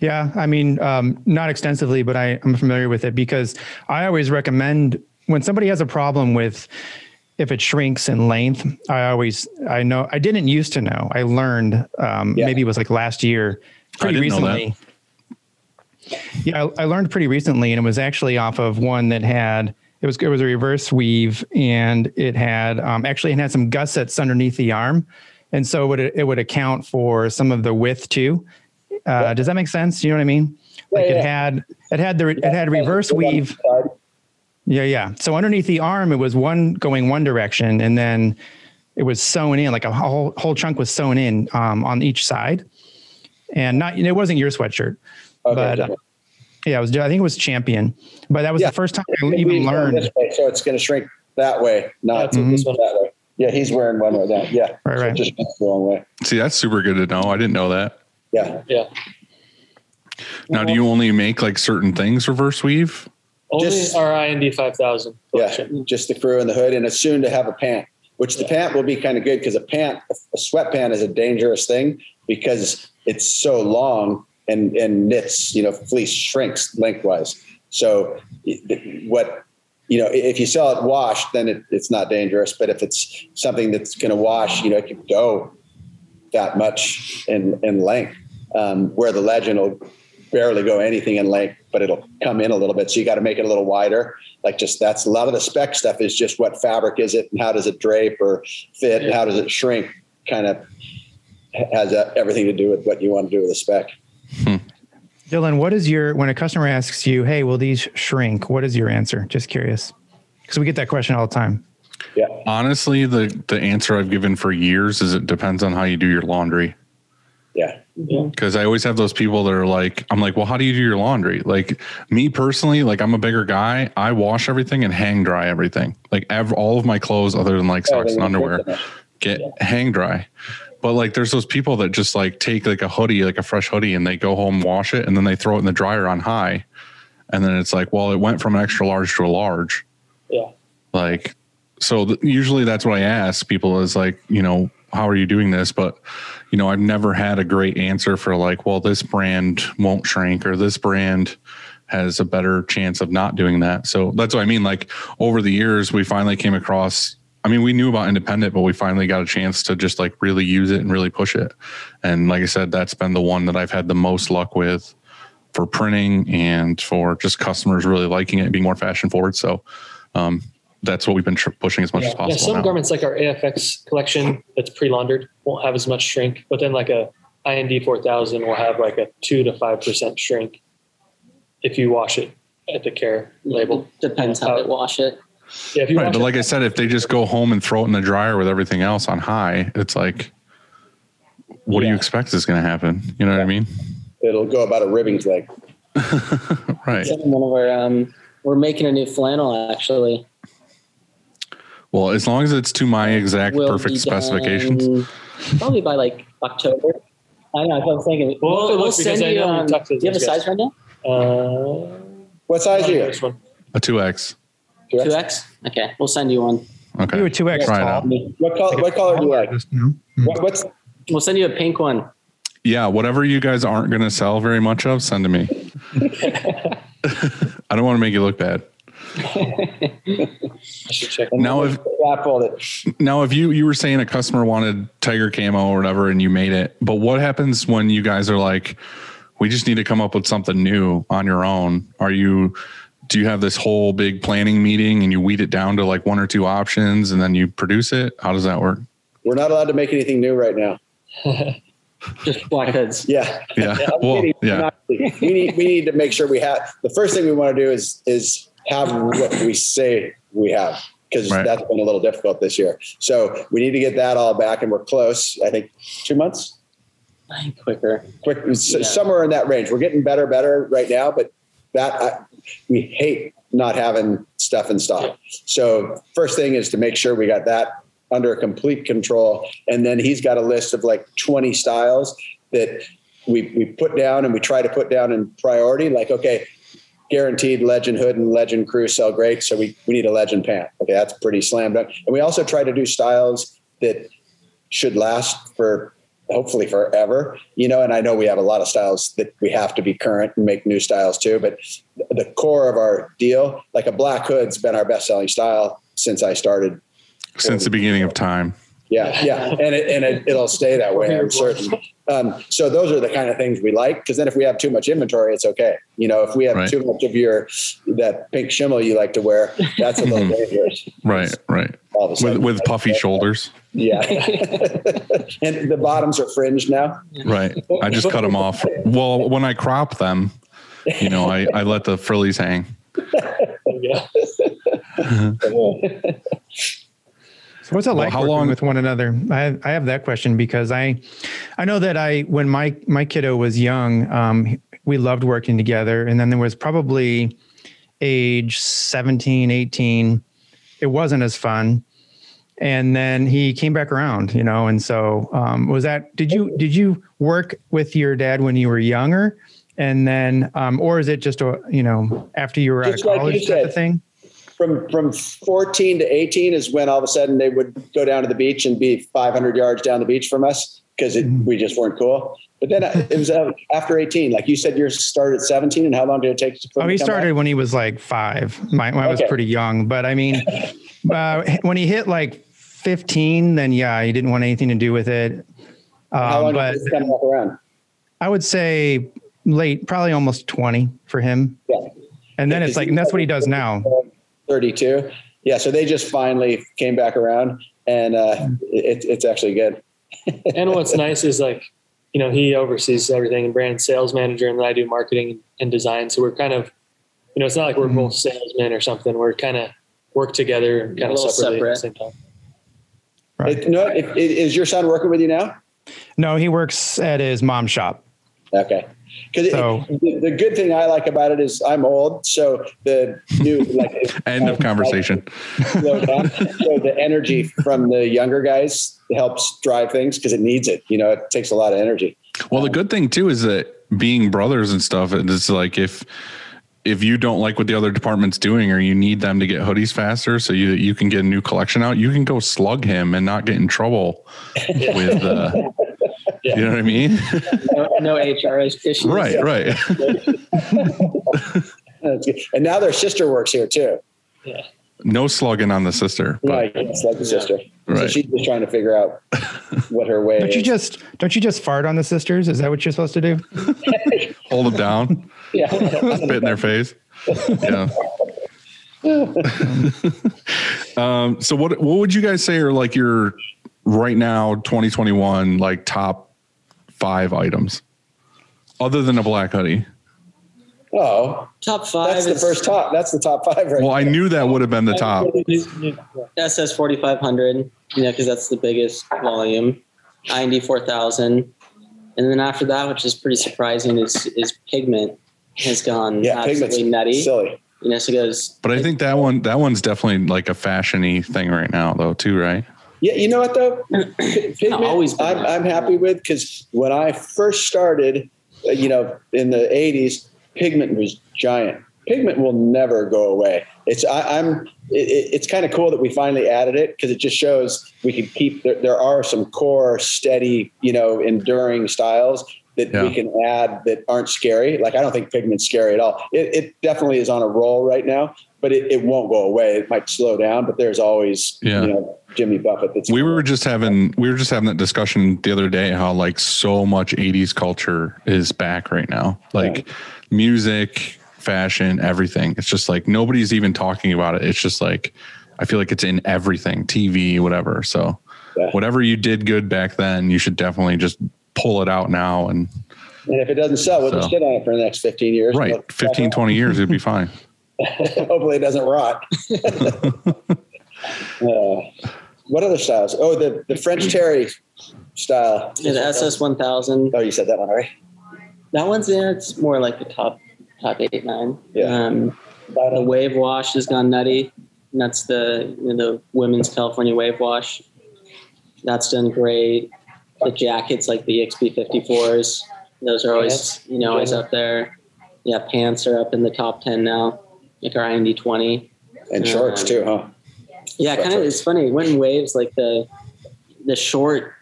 Yeah, I mean, um, not extensively, but I, I'm familiar with it because I always recommend when somebody has a problem with, if it shrinks in length, I always, I know, I didn't used to know. I learned, um, yeah. maybe it was like last year, pretty I didn't recently. Know that. Yeah, I, I learned pretty recently, and it was actually off of one that had, it was, it was a reverse weave, and it had, um, actually it had some gussets underneath the arm. And so it would, it would account for some of the width too. Uh, yeah. Does that make sense? You know what I mean? Like yeah, it yeah. had, it had the, it had reverse weave. Yeah. Yeah. So underneath the arm, it was one going one direction, and then it was sewn in, like a whole, whole chunk was sewn in um, on each side, and not, it wasn't your sweatshirt, okay, but uh, yeah, it was, I think it was Champion, but that was yeah. the first time I it even learned. Way, so it's going to shrink that way. Not mm-hmm. this one that way. Yeah. He's wearing one like that. Yeah. Right. So right. It just went the wrong way. See, that's super good to know. I didn't know that. Yeah. Yeah. Now, do you only make like certain things reverse weave? Only just, our I N D five thousand collection. Yeah, just the crew and the hood, and it's soon to have a pant, which the yeah. pant will be kind of good because a pant, a sweat pant is a dangerous thing because it's so long and, and knits, you know, fleece shrinks lengthwise. So what, you know, if you sell it washed, then it, it's not dangerous. But if it's something that's going to wash, you know, it can go that much in, in length, um, where the Legend will barely go anything in length, but it'll come in a little bit. So you got to make it a little wider. Like just that's a lot of the spec stuff is just what fabric is it and how does it drape or fit and how does it shrink kind of has a, everything to do with what you want to do with the spec. Hmm. Dylan, what is your, when a customer asks you, hey, will these shrink? What is your answer? Just curious. Because we get that question all the time. Yeah. Honestly, the, the answer I've given for years is it depends on how you do your laundry. Yeah. Because I always have those people that are like, I'm like, well, how do you do your laundry? Like me personally, like I'm a bigger guy. I wash everything and hang dry everything. Like ev- all of my clothes other than like socks oh, and underwear get yeah. hang dry. But like, there's those people that just like take like a hoodie, like a fresh hoodie, and they go home, wash it, and then they throw it in the dryer on high. And then it's like, well, it went from an extra large to a large. Yeah. Like, so th- usually that's what I ask people is like, you know, how are you doing this? But, you know, I've never had a great answer for like, well, this brand won't shrink or this brand has a better chance of not doing that. So that's what I mean. Like over the years, we finally came across, I mean, we knew about independent, but we finally got a chance to just like really use it and really push it. And like I said, that's been the one that I've had the most luck with for printing and for just customers really liking it and being more fashion forward. So, um, that's what we've been tr- pushing as much yeah. as possible. Yeah, some now. garments like our A F X collection that's pre-laundered won't have as much shrink, but then like a I N D four thousand will have like a two to five percent shrink if you wash it at the care label. Depends how, how they wash it. Yeah, if you right, wash but it, like I said, if they just go home and throw it in the dryer with everything else on high, it's like, what yeah. do you expect is going to happen? You know yeah. what I mean? It'll go about a ribbon's length. Right. One of our, um, we're making a new flannel actually. Well, as long as it's to my exact we'll perfect specifications. Probably by like October. I don't know. That's what I was thinking. We'll, we'll, we'll send you. Um, do you have a size right now? Uh, what size are you? A two X. two X? Okay. We'll send you one. Okay. You a two X. Try it what, col- what color do you like? Mm-hmm. What, what's- we'll send you a pink one. Yeah. Whatever you guys aren't going to sell very much of, send to me. I don't want to make you look bad. now if now if you you were saying a customer wanted tiger camo or whatever and you made it, but what happens when you guys are like, we just need to come up with something new on your own? Are you do you have this whole big planning meeting and you weed it down to like one or two options and then you produce it? How does that work? We're not allowed to make anything new right now. Just black hoods. Yeah. Yeah. yeah, well, yeah. We need we need to make sure we have the first thing we want to do is is have what we say we have, because right. that's been a little difficult this year. So we need to get that all back, and we're close. I think two months, I think quicker, quick, yeah. somewhere in that range. We're getting better, better right now, but that I, we hate not having stuff in stock. So first thing is to make sure we got that under complete control, and then he's got a list of like twenty styles that we we put down and we try to put down in priority. Like okay. Guaranteed Legend hood and Legend crew sell great. So we, we need a Legend pant. Okay. That's pretty slam dunk. And we also try to do styles that should last for hopefully forever, you know, and I know we have a lot of styles that we have to be current and make new styles too, but the core of our deal, like a black hood's been our best selling style since I started. Since the beginning of time. Yeah. Yeah. And it, and it, it'll stay that way. I'm certain. Um, so those are the kind of things we like. Cause then if we have too much inventory, it's okay. You know, if we have right. too much of your, that pink shimmel you like to wear, that's a little dangerous. Right. Right. With, with puffy shoulders. Yeah. And the bottoms are fringed now. Right. I just cut them off. Well, when I crop them, you know, I, I let the frillies hang. So what's it like well, how long with one another? I I have that question because I, I know that I, when my, my kiddo was young, um, we loved working together. And then there was probably age seventeen, eighteen, it wasn't as fun. And then he came back around, you know? And so, um, was that, did you, did you work with your dad when you were younger? And then, um, or is it just, a, you know, after you were out just of college like type said, of thing? From, from fourteen to eighteen is when all of a sudden they would go down to the beach and be five hundred yards down the beach from us because mm-hmm. we just weren't cool. But then it was after eighteen, like you said, you started at seventeen and how long did it take? To oh, he started out? When he was like five, my, when okay. I was pretty young, but I mean, uh, when he hit like fifteen, then yeah, he didn't want anything to do with it. Um, how long but did this come up around? I would say late, probably almost twenty for him. Yeah. And then yeah, it's like, and that's what he does now. thirty-two. Yeah. So they just finally came back around and uh, it, it's actually good. And what's nice is like, you know, he oversees everything and brand sales manager, and then I do marketing and design. So we're kind of, you know, it's not like we're mm-hmm. both salesmen or something. We're kind of work together and kind of separately separate. At the same time. Right. It, no, it, it, is your son working with you now? No, he works at his mom's shop. Okay. Because so, the good thing I like about it is I'm old, so the new like end of conversation. Slow down. So the energy from the younger guys helps drive things because it needs it. You know, it takes a lot of energy. Well, um, the good thing too is that being brothers and stuff, it's like if if you don't like what the other department's doing, or you need them to get hoodies faster so you you can get a new collection out, you can go slug him and not get in trouble with. Uh, Yeah. You know what I mean? No, no H R issues. Right, right. And now their sister works here too. Yeah. No slugging on the sister. No, right, yeah, slug the sister. Right. So she's just trying to figure out what her way don't is. You just, don't you just fart on the sisters? Is that what you're supposed to do? Hold them down. Yeah. Spit in their face. Yeah. um, so what, what would you guys say are like your... right now, twenty twenty-one, like top five items other than a black hoodie? Oh, top five. That's is, the first top. That's the top five. Right well, now. I knew that would have been the top. That says forty-five hundred, you know, because that's the biggest volume. I D four thousand. And then after that, which is pretty surprising, is, is pigment has gone yeah, absolutely nutty. Silly. You know, so it goes. But I think that one, that one's definitely like a fashion-y thing right now, though, too, right? Yeah, you know what though? Pigment, always I'm, I'm happy with because when I first started, you know, in the eighties, pigment was giant. Pigment will never go away. It's I, I'm it, it's kind of cool that we finally added it because it just shows we can keep. There, there are some core, steady, you know, enduring styles that yeah. we can add that aren't scary. Like I don't think pigment's scary at all. It, it definitely is on a roll right now, but it, it won't go away. It might slow down, but there's always yeah. you know, Jimmy Buffett. That's we were just having we were just having that discussion the other day, how like so much eighties culture is back right now, like yeah. music, fashion, everything. It's just like nobody's even talking about it. It's just like I feel like it's in everything, T V, whatever. So yeah. whatever you did good back then, you should definitely just pull it out now. And and if it doesn't sell, we'll so. just sit on it for the next fifteen years. Right. fifteen, twenty years, it'd be fine. Hopefully it doesn't rot. uh, what other styles? Oh, the, the French Terry style. Yeah, the S S one thousand. Oh, you said that one, right? That one's in. Yeah, it's more like the top, top eight, nine. Yeah. Um, the wave wash has gone nutty. And that's the, you know, the women's California wave wash. That's done great. The jackets, like the E X P fifty-fours. Those are always, you know, always up there. Yeah. Pants are up in the top ten now. Like our I N D twenty. And um, shorts too, huh? Yeah, kind of. It's funny. It went in waves. Like the the short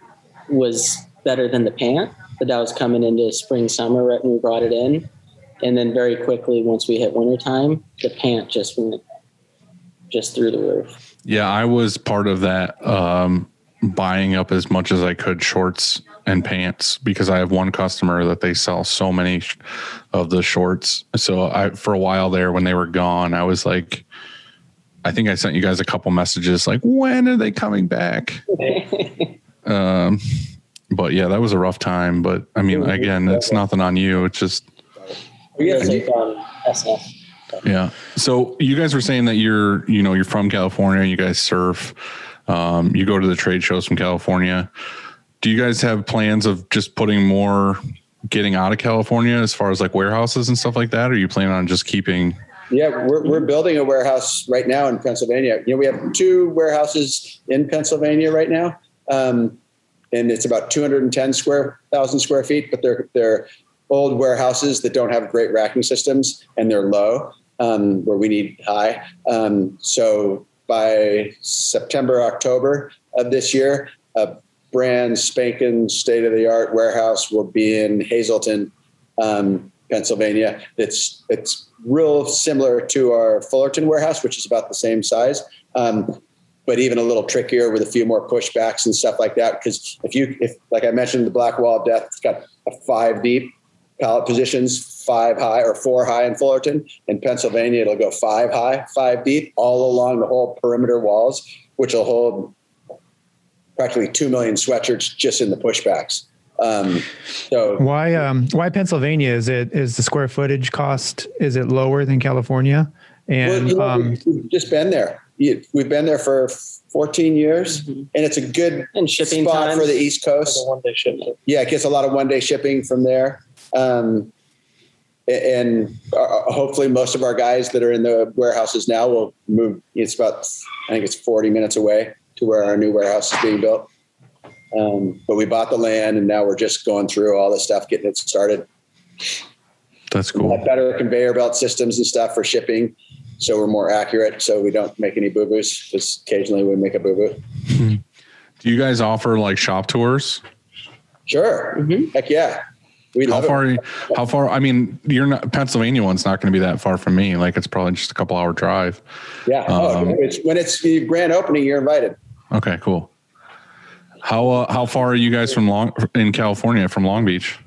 was better than the pant, but that was coming into spring, summer, right when we brought it in. And then very quickly, once we hit wintertime, the pant just went just through the roof. Yeah, I was part of that, um, buying up as much as I could shorts and pants, because I have one customer that they sell so many sh- of the shorts. So I, for a while there when they were gone, I was like, I think I sent you guys a couple messages like, when are they coming back? um, but yeah, that was a rough time, but I mean, again, it's nothing on you. It's just, We guys like on S F. Yeah. So you guys were saying that you're, you know, you're from California, you guys surf, um, you go to the trade shows from California. Do you guys have plans of just putting more, getting out of California as far as like warehouses and stuff like that? Or are you planning on just keeping? Yeah, we're we're building a warehouse right now in Pennsylvania. You know, we have two warehouses in Pennsylvania right now. Um, and it's about two hundred ten square thousand square feet, but they're, they're old warehouses that don't have great racking systems and they're low, um, where we need high. Um, so by September, October of this year, a brand spanking state-of-the-art warehouse will be in Hazleton, um, Pennsylvania. It's, it's real similar to our Fullerton warehouse, which is about the same size. Um, but even a little trickier with a few more pushbacks and stuff like that. Because if you, if like I mentioned, the black wall of death, it's got a five deep pallet positions, five high or four high in Fullerton. In Pennsylvania, it'll go five high, five deep all along the whole perimeter walls, which will hold practically two million sweatshirts just in the pushbacks. Um, so why, um, why Pennsylvania? Is it, is the square footage cost, is it lower than California? And, well, you know, um, we've just been there. We've been there for fourteen years, mm-hmm. and it's a good and shipping spot for the East Coast. The one-day shipment. Yeah, it gets a lot of one-day shipping from there. Um, and uh, hopefully most of our guys that are in the warehouses now will move. It's about, I think it's forty minutes away to where our new warehouse is being built. Um, but we bought the land, and now we're just going through all this stuff, getting it started. That's cool. Better conveyor belt systems and stuff for shipping. So we're more accurate, so we don't make any boo-boos. Just occasionally we make a boo-boo. Mm-hmm. Do you guys offer like shop tours? Sure. Mm-hmm. Heck yeah. We how love far, it. How far? I mean, you're not, Pennsylvania one's not going to be that far from me. Like it's probably just a couple hour drive. Yeah. Um, oh, it's, when it's the grand opening, you're invited. Okay, cool. How uh, how far are you guys from Long in California from Long Beach?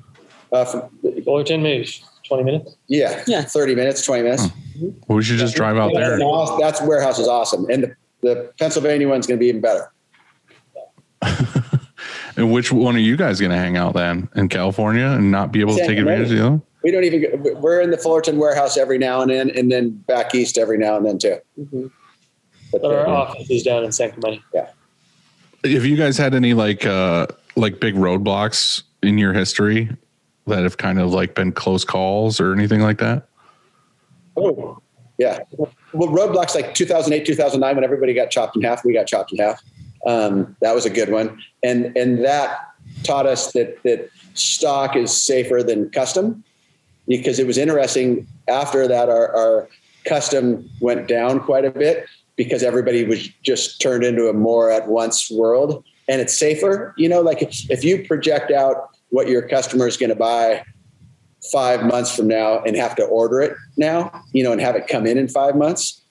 Uh, from Fullerton, maybe twenty minutes. Yeah. Yeah. thirty minutes, twenty minutes. Huh. Well, we should just drive out there. That's warehouse is awesome. And the, the Pennsylvania one's going to be even better. And which one are you guys going to hang out then in California and not be able to take advantage of the other? We don't even, we're in the Fullerton warehouse every now and then, and then back east every now and then too. Mm-hmm. But, but our yeah. office is down in Sacramento. Yeah. Have you guys had any like, uh, like big roadblocks in your history that have kind of like been close calls or anything like that? Oh, yeah. Well, roadblocks like two thousand eight, two thousand nine, when everybody got chopped in half, we got chopped in half. Um, that was a good one. And and that taught us that that stock is safer than custom, because it was interesting. After that, our, our custom went down quite a bit because everybody was just turned into a more at once world, and it's safer. You know, like if, if you project out what your customer is going to buy five months from now and have to order it now, you know, and have it come in in five months,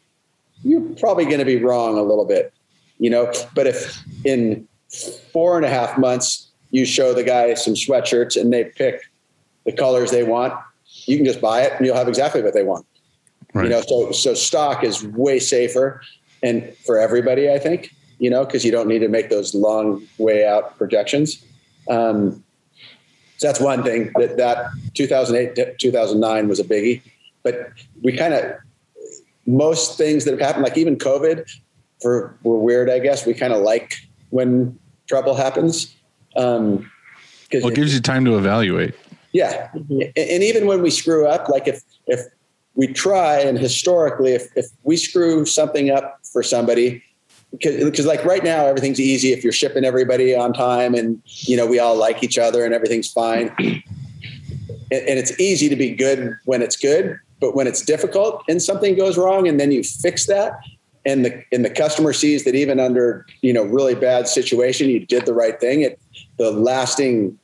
you're probably going to be wrong a little bit, you know, but if in four and a half months, you show the guy some sweatshirts and they pick the colors they want, you can just buy it and you'll have exactly what they want. Right. You know, so, so stock is way safer, and for everybody, I think, you know, cause you don't need to make those long way out projections. Um, So that's one thing that, that two thousand eight to two thousand nine was a biggie, but we kind of, most things that have happened, like even COVID for, we're weird, I guess we kind of like when trouble happens. Um, cause well, it gives it, you time to evaluate. Yeah. Mm-hmm. And, and even when we screw up, like if, if we try, and historically, if, if we screw something up for somebody, because like right now, everything's easy. If you're shipping everybody on time and, you know, we all like each other and everything's fine. And, and it's easy to be good when it's good, but when it's difficult and something goes wrong and then you fix that, and the, and the customer sees that even under, you know, really bad situation, you did the right thing, it, the lasting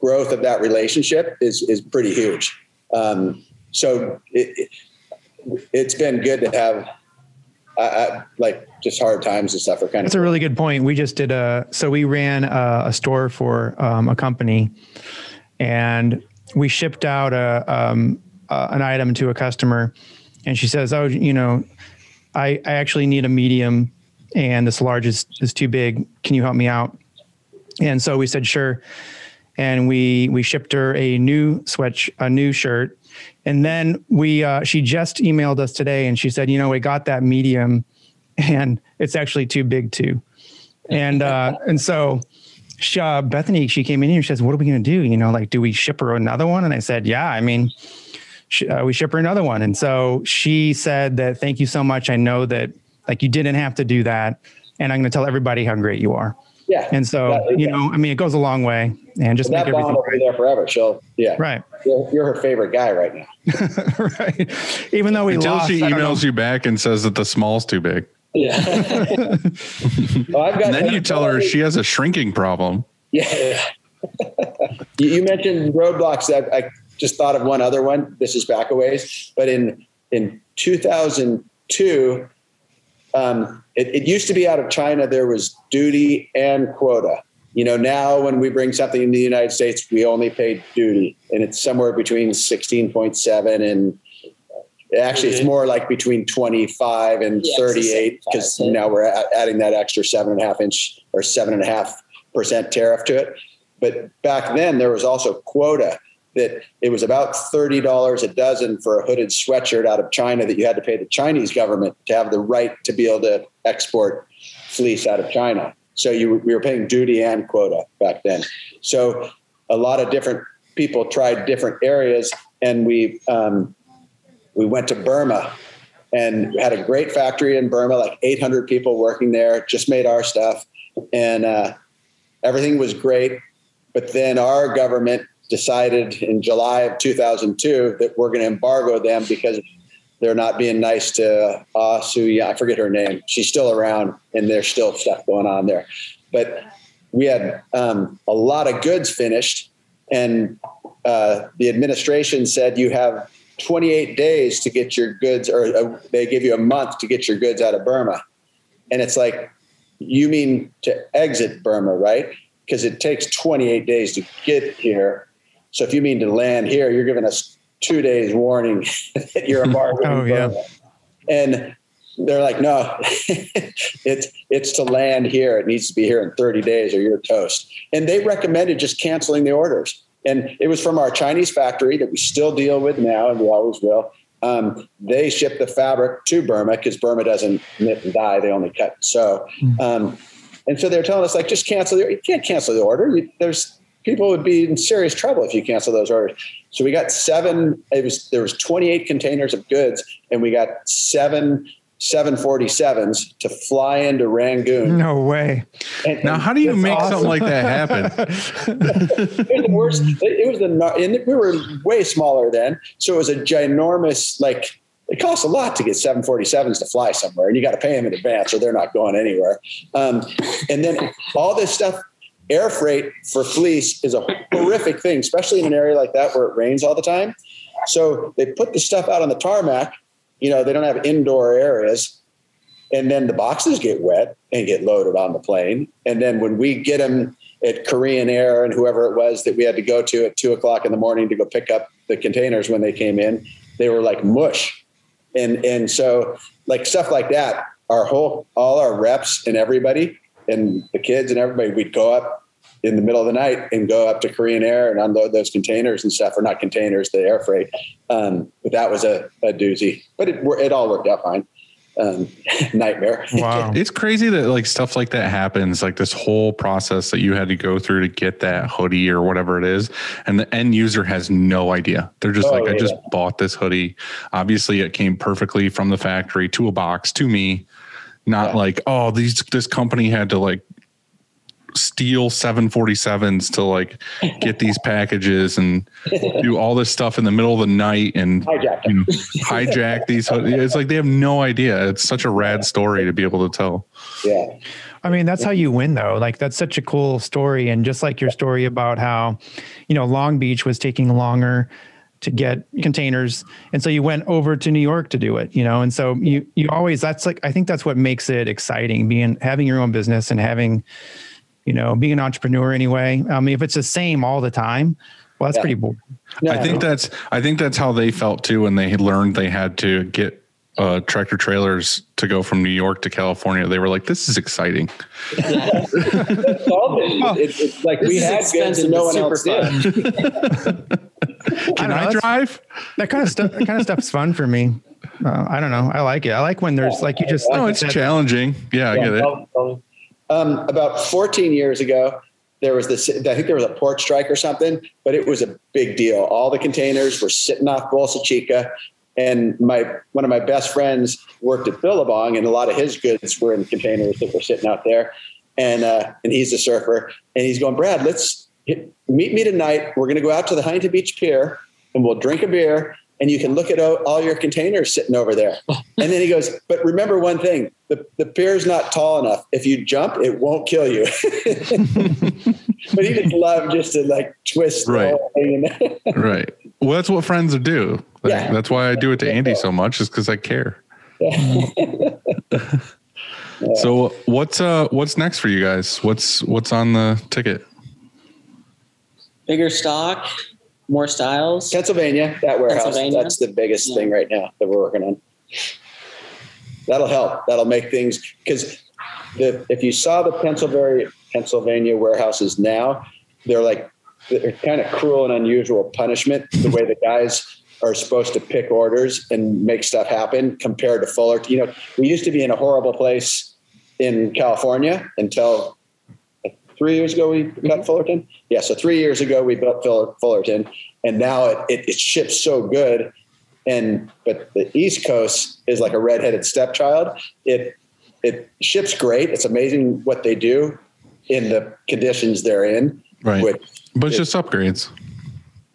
growth of that relationship is, is pretty huge. Um, so it, it, it's been good to have, I, like just hard times and stuff are kind of. That's a really good point. We just did a, so we ran a, a store for um, a company, and we shipped out a, um, uh, an item to a customer, and she says, oh, you know, I, I actually need a medium, and this large is, is too big. Can you help me out? And so we said, sure. And we, we shipped her a new sweat, a new shirt, And then we, uh, she just emailed us today and she said, you know, we got that medium and it's actually too big too. And, uh, and so she, uh, Bethany, she came in here and she says, what are we going to do? You know, like, do we ship her another one? And I said, yeah, I mean, sh- uh, we ship her another one. And so she said that, thank you so much. I know that like you didn't have to do that. And I'm going to tell everybody how great you are. Yeah. And so, exactly. you know, I mean, it goes a long way and just and make everything right. There forever. So yeah. Right. You're, you're her favorite guy right now. Right. Even though we Until lost, she emails you back and says that the small's too big. Yeah. Well, I've got and then you tell her she has a shrinking problem. Yeah. you, you mentioned roadblocks. I, I just thought of one other one. This is back a ways, but in, in two thousand two, um, It, it used to be out of China, there was duty and quota. You know, now when we bring something into the United States, we only pay duty. And it's somewhere between sixteen point seven and actually it's more like between twenty-five and yeah, thirty-eight because now we're adding that extra seven and a half inch or seven and a half percent tariff to it. But back then there was also quota that it was about thirty dollars a dozen for a hooded sweatshirt out of China that you had to pay the Chinese government to have the right to be able to export fleece out of China. So you, we were paying duty and quota back then. So a lot of different people tried different areas. And we, um, we went to Burma and had a great factory in Burma, like eight hundred people working there, just made our stuff. And uh, everything was great. But then our government decided in July of two thousand two that we're going to embargo them because they're not being nice to Aung San Suu Kyi. I forget her name. She's still around and there's still stuff going on there. But we had um, a lot of goods finished and uh, the administration said you have twenty-eight days to get your goods or uh, they give you a month to get your goods out of Burma. And it's like, you mean to exit Burma, right? Because it takes twenty-eight days to get here. So if you mean to land here, you're giving us two days warning that you're embargoed. Oh, yeah. And they're like, no, it's it's to land here. It needs to be here in thirty days or you're toast. And they recommended just canceling the orders. And it was from our Chinese factory that we still deal with now and we always will. Um, they ship the fabric to Burma because Burma doesn't knit and dye. They only cut and sew. Mm. Um, and so they're telling us like, just cancel. The, you can't cancel the order. You, there's people would be in serious trouble if you cancel those orders. So we got seven, it was, there was twenty-eight containers of goods and we got seven, seven forty-sevens to fly into Rangoon. No way. And, now, and how do you make awesome. something like that happen? It was the worst. It, it was the, and we were way smaller then. So it was a ginormous, like it costs a lot to get seven forty-sevens to fly somewhere and you got to pay them in advance or they're not going anywhere. Um, and then all this stuff, air freight for fleece is a horrific thing, especially in an area like that where it rains all the time. So they put the stuff out on the tarmac, you know, they don't have indoor areas. And then the boxes get wet and get loaded on the plane. And then when we get them at Korean Air and whoever it was that we had to go to at two o'clock in the morning to go pick up the containers when they came in, they were like mush. And, and so like stuff like that, our whole, all our reps and everybody and the kids and everybody, we'd go up in the middle of the night and go up to Korean Air and unload those containers and stuff, or not containers, the air freight. Um, but that was a, a doozy, but it, it all worked out fine. Um, nightmare. Wow. It's crazy that like stuff like that happens, like this whole process that you had to go through to get that hoodie or whatever it is. And the end user has no idea. They're just oh, like, yeah. I just bought this hoodie. Obviously it came perfectly from the factory to a box to me. Not yeah. like, oh, these this company had to like steal seven forty-sevens to like get these packages and do all this stuff in the middle of the night and hijack, you know, hijack these. It's like they have no idea. It's such a rad story to be able to tell. Yeah. I mean, that's how you win though. Like that's such a cool story. And just like your story about how, you know, Long Beach was taking longer to get containers. And so you went over to New York to do it, you know? And so you, you always, that's like, I think that's what makes it exciting, being, having your own business and having, you know, being an entrepreneur anyway. I mean, if it's the same all the time, well, that's yeah. pretty boring. No, I think no. that's, I think that's how they felt too. When they learned they had to get uh tractor trailers to go from New York to California. They were like, this is exciting. That's all it. It's, it's like, this we had good and no one else did. Can I, I drive? That kind of stuff. That kind of stuff's fun for me. Uh, I don't know. I like it. I like when there's yeah, like you just. Oh, like it's said, challenging. Yeah, yeah, I get it. Um, about fourteen years ago, there was this. I think there was a port strike or something, but it was a big deal. All the containers were sitting off Bolsa Chica, and my one of my best friends worked at Billabong, and a lot of his goods were in containers that were sitting out there. And uh, and he's a surfer, and he's going, Brad, let's hit, meet me tonight. We're going to go out to the Huntington Beach Pier, and we'll drink a beer, and you can look at all your containers sitting over there. And then he goes, but remember one thing, the, the pier's not tall enough. If you jump, it won't kill you. But he just loved just to like twist right. the whole thing. Right. Well, that's what friends do. Like, yeah. That's why I do it to Andy so much, is because I care. Yeah. Yeah. So what's uh what's next for you guys? What's what's on the ticket? Bigger stock, more styles. Pennsylvania, that warehouse. Pennsylvania. That's the biggest yeah. thing right now that we're working on. That'll help. That'll make things, because the if you saw the Pennsylvania Pennsylvania warehouses now, they're like they're kind of cruel and unusual punishment the way the guys are supposed to pick orders and make stuff happen compared to Fullerton. You know, we used to be in a horrible place in California until like, three years ago we got Fullerton. Yeah. So three years ago we built Fullerton, and now it, it, it ships so good. And, but the East Coast is like a redheaded stepchild. It, it ships great. It's amazing what they do in the conditions they're in. Right. Which but it's is, just upgrades.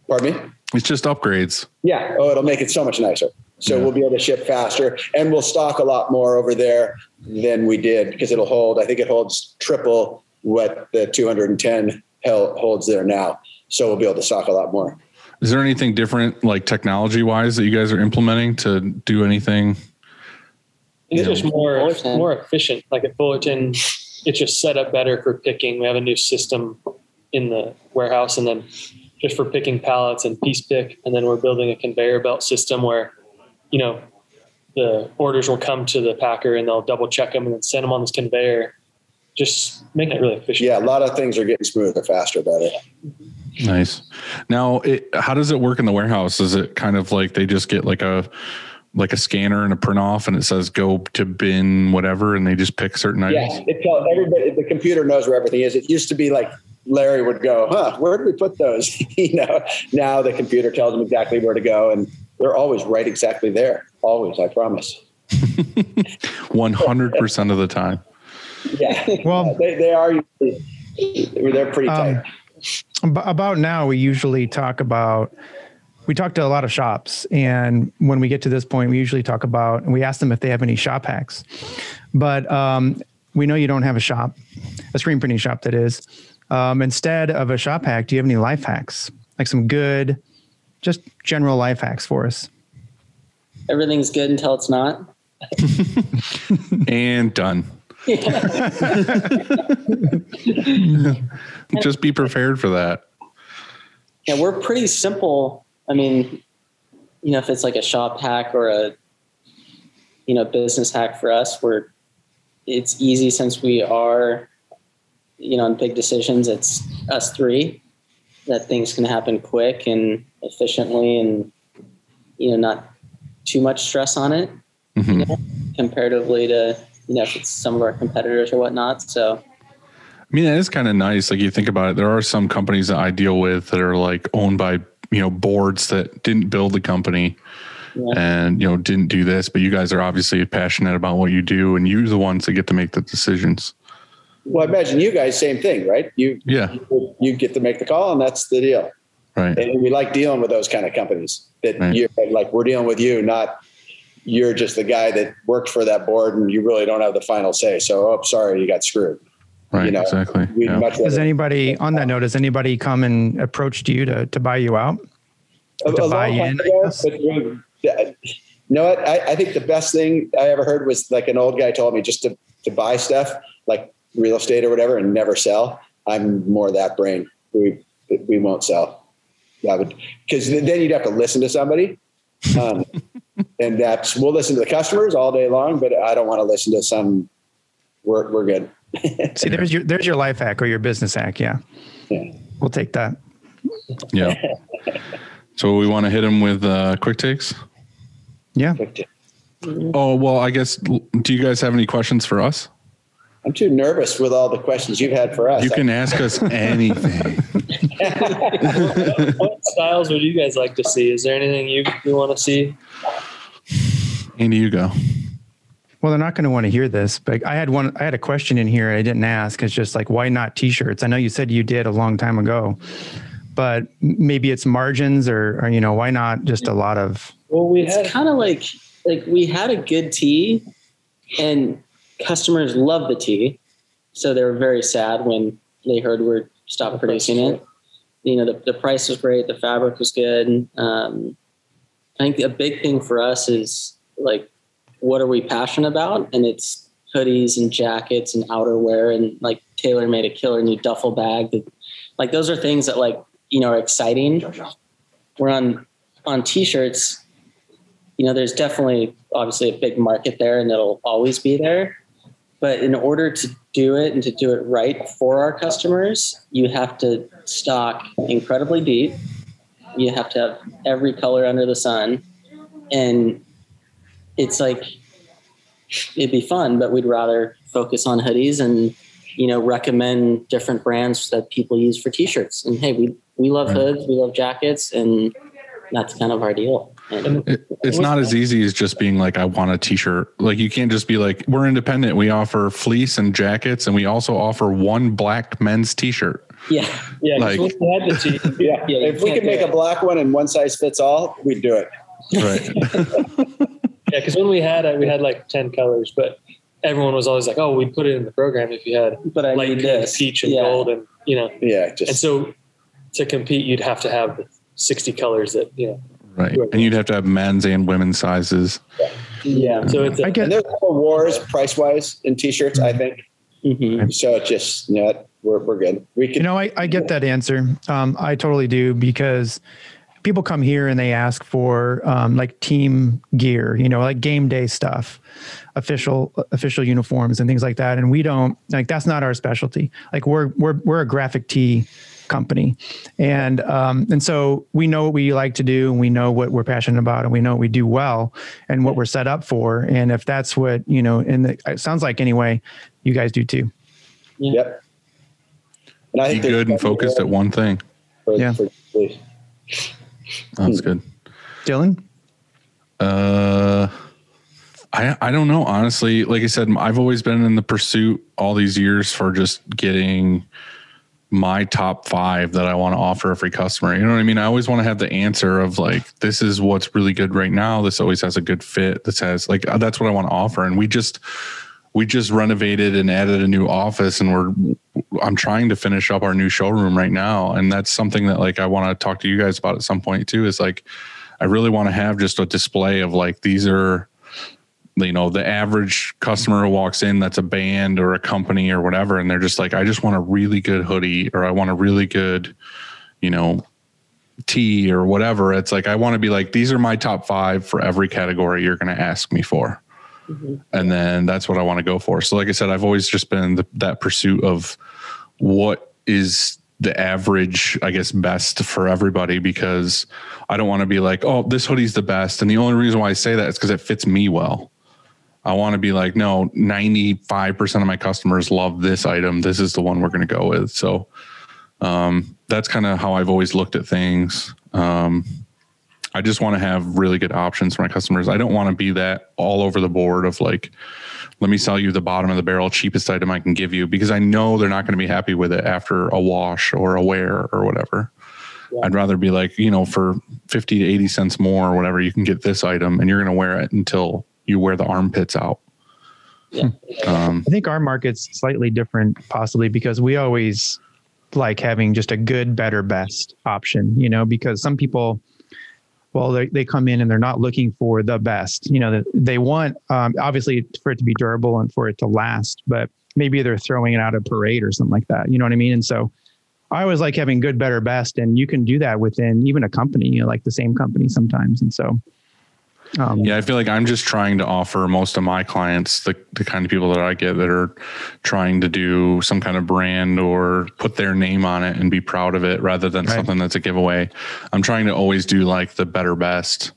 Pardon me? It's just upgrades. Yeah. Oh, it'll make it so much nicer. So yeah. we'll be able to ship faster, and we'll stock a lot more over there than we did, because it'll hold, I think it holds triple what the two hundred ten holds there now. So we'll be able to stock a lot more. Is there anything different, like technology wise, that you guys are implementing to do anything? It's just more, more efficient. Like at Fullerton, it's just set up better for picking. We have a new system in the warehouse, and then just for picking pallets and piece pick. And then we're building a conveyor belt system where, you know, the orders will come to the packer and they'll double check them and then send them on this conveyor. Just making it really efficient. Yeah. A lot of things are getting smoother, faster, better. Nice. Now, it, how does it work in the warehouse? Is it kind of like they just get like a, like a scanner and a print off, and it says go to bin whatever, and they just pick certain items? Yeah, it tells everybody. The computer knows where everything is. It used to be like Larry would go, huh, where did we put those? You know, now the computer tells them exactly where to go, and they're always right exactly there. Always, I promise. one hundred percent of the time. Yeah. Well, yeah, they, they are, usually, they're pretty tight. Um, about now, we usually talk about, we talk to a lot of shops, and when we get to this point, we usually talk about, and we ask them if they have any shop hacks, but um, we know you don't have a shop, a screen printing shop that is. Um, instead of a shop hack, do you have any life hacks? Like some good, just general life hacks for us? Everything's good until it's not. And done. Just be prepared for that. Yeah, we're pretty simple. I mean, you know, if it's like a shop hack or a, you know, business hack for us, we're, it's easy since we are, you know, in big decisions, it's us three, that things can happen quick and efficiently, and, you know, not too much stress on it, mm-hmm. you know, comparatively to, you know, if it's some of our competitors or whatnot. So, I mean, it is kind of nice. Like you think about it, there are some companies that I deal with that are like owned by, you know, boards that didn't build the company. Yeah. And, you know, didn't do this, but you guys are obviously passionate about what you do, and you're the ones that get to make the decisions. Well, I imagine you guys, same thing, right? You, yeah. you you get to make the call, and that's the deal. Right. And we like dealing with those kind of companies that right. you're like, we're dealing with you, not you're just the guy that worked for that board and you really don't have the final say. So, oh, sorry, you got screwed. Right. You know, exactly. Yeah. Does anybody on that note, has anybody come and approached you to, to buy you out? A, to a buy in, ago, but you know what? I, I think the best thing I ever heard was like an old guy told me just to, to buy stuff, like real estate or whatever, and never sell. I'm more that brain. We, we won't sell. That would, cause then you'd have to listen to somebody. Um, and that's, we'll listen to the customers all day long, but I don't want to listen to some, we're, we're good. See, there's your, there's your life hack or your business hack. Yeah. yeah. We'll take that. Yeah. So we want to hit them with uh, quick takes? Yeah. Quick take. Oh, well, I guess, do you guys have any questions for us? I'm too nervous with all the questions you've had for us. You can ask us anything. what, what styles would you guys like to see? Is there anything you, you want to see? Andy, you go. Well, they're not going to want to hear this, but I had one, I had a question in here I didn't ask. It's just like, why not t-shirts? I know you said you did a long time ago, but maybe it's margins or, or you know, why not just a lot of. Well, we had kind of like, like we had a good tee and customers loved the tee. So they were very sad when they heard we're stopped producing it. You know, the, the price was great. The fabric was good. Um, I think a big thing for us is like, what are we passionate about? And it's hoodies and jackets and outerwear. And like Taylor made a killer new duffel bag. That, like, those are things that like, you know, are exciting. We're on, on t-shirts. You know, there's definitely obviously a big market there and it'll always be there, but in order to do it and to do it right for our customers, you have to stock incredibly deep. You have to have every color under the sun, and it's like, it'd be fun, but we'd rather focus on hoodies and, you know, recommend different brands that people use for t-shirts. And hey, we, we love right. hoods, we love jackets, and that's kind of our deal. And it, it's not as easy as just being like, I want a t-shirt. Like you can't just be like, we're independent. We offer fleece and jackets, and we also offer one black men's t-shirt. Yeah. Yeah. Like, we had the t- yeah. yeah if we could make it. a black one and one size fits all, we'd do it. Right. Yeah, because when we had it, we had like ten colors, but everyone was always like, "Oh, we put it in the program if you had but I light this. peach and yeah. gold, and you know." Yeah, just and so to compete, you'd have to have sixty colors that you know. Right, and you'd have to have men's and women's sizes. Yeah, yeah. Um, so it's a, I get, and there's a wars price wise in t-shirts, I think. Mm-hmm. So it's just you know, we're we're good. We can, you know, I I get that answer. Um, I totally do because. People come here and they ask for um, like team gear, you know, like game day stuff, official official uniforms and things like that. And we don't like that's not our specialty. Like we're we're we're a graphic tee company, and um, and so we know what we like to do, and we know what we're passionate about, and we know what we do well, and what we're set up for. And if that's what you know, and it sounds like anyway, you guys do too. Yeah. Yep. And I Be think good and focused at one thing. For, yeah. For, That's good. Dylan? Uh, I I don't know, honestly. Like I said, I've always been in the pursuit all these years for just getting my top five that I want to offer every customer. You know what I mean? I always want to have the answer of like, this is what's really good right now. This always has a good fit. This has like, that's what I want to offer. And we just, we just renovated and added a new office, and we're, I'm trying to finish up our new showroom right now. And that's something that like, I want to talk to you guys about at some point too, is like, I really want to have just a display of like, these are, you know, the average customer walks in, that's a band or a company or whatever. And they're just like, I just want a really good hoodie, or I want a really good, you know, tee or whatever. It's like, I want to be like, these are my top five for every category you're going to ask me for. Mm-hmm. And then that's what I want to go for. So like I said, I've always just been in the, that pursuit of what is the average, I guess, best for everybody, because I don't want to be like, oh, this hoodie's the best. And the only reason why I say that is because it fits me well. I want to be like, no, ninety-five percent of my customers love this item. This is the one we're going to go with. So um, that's kind of how I've always looked at things. Um I just want to have really good options for my customers. I don't want to be that all over the board of like, let me sell you the bottom of the barrel, cheapest item I can give you, because I know they're not going to be happy with it after a wash or a wear or whatever. Yeah. I'd rather be like, you know, for fifty to eighty cents more or whatever, you can get this item and you're going to wear it until you wear the armpits out. Yeah. Um, I think our market's slightly different possibly because we always like having just a good, better, best option, you know, because some people, well, they they come in and they're not looking for the best. You know, they want, um, obviously, for it to be durable and for it to last, but maybe they're throwing it out at parade or something like that. You know what I mean? And so I always like having good, better, best. And you can do that within even a company, you know, like the same company sometimes. And so Um, yeah, I feel like I'm just trying to offer most of my clients the, the kind of people that I get that are trying to do some kind of brand or put their name on it and be proud of it rather than right. something that's a giveaway. I'm trying to always do like the better best.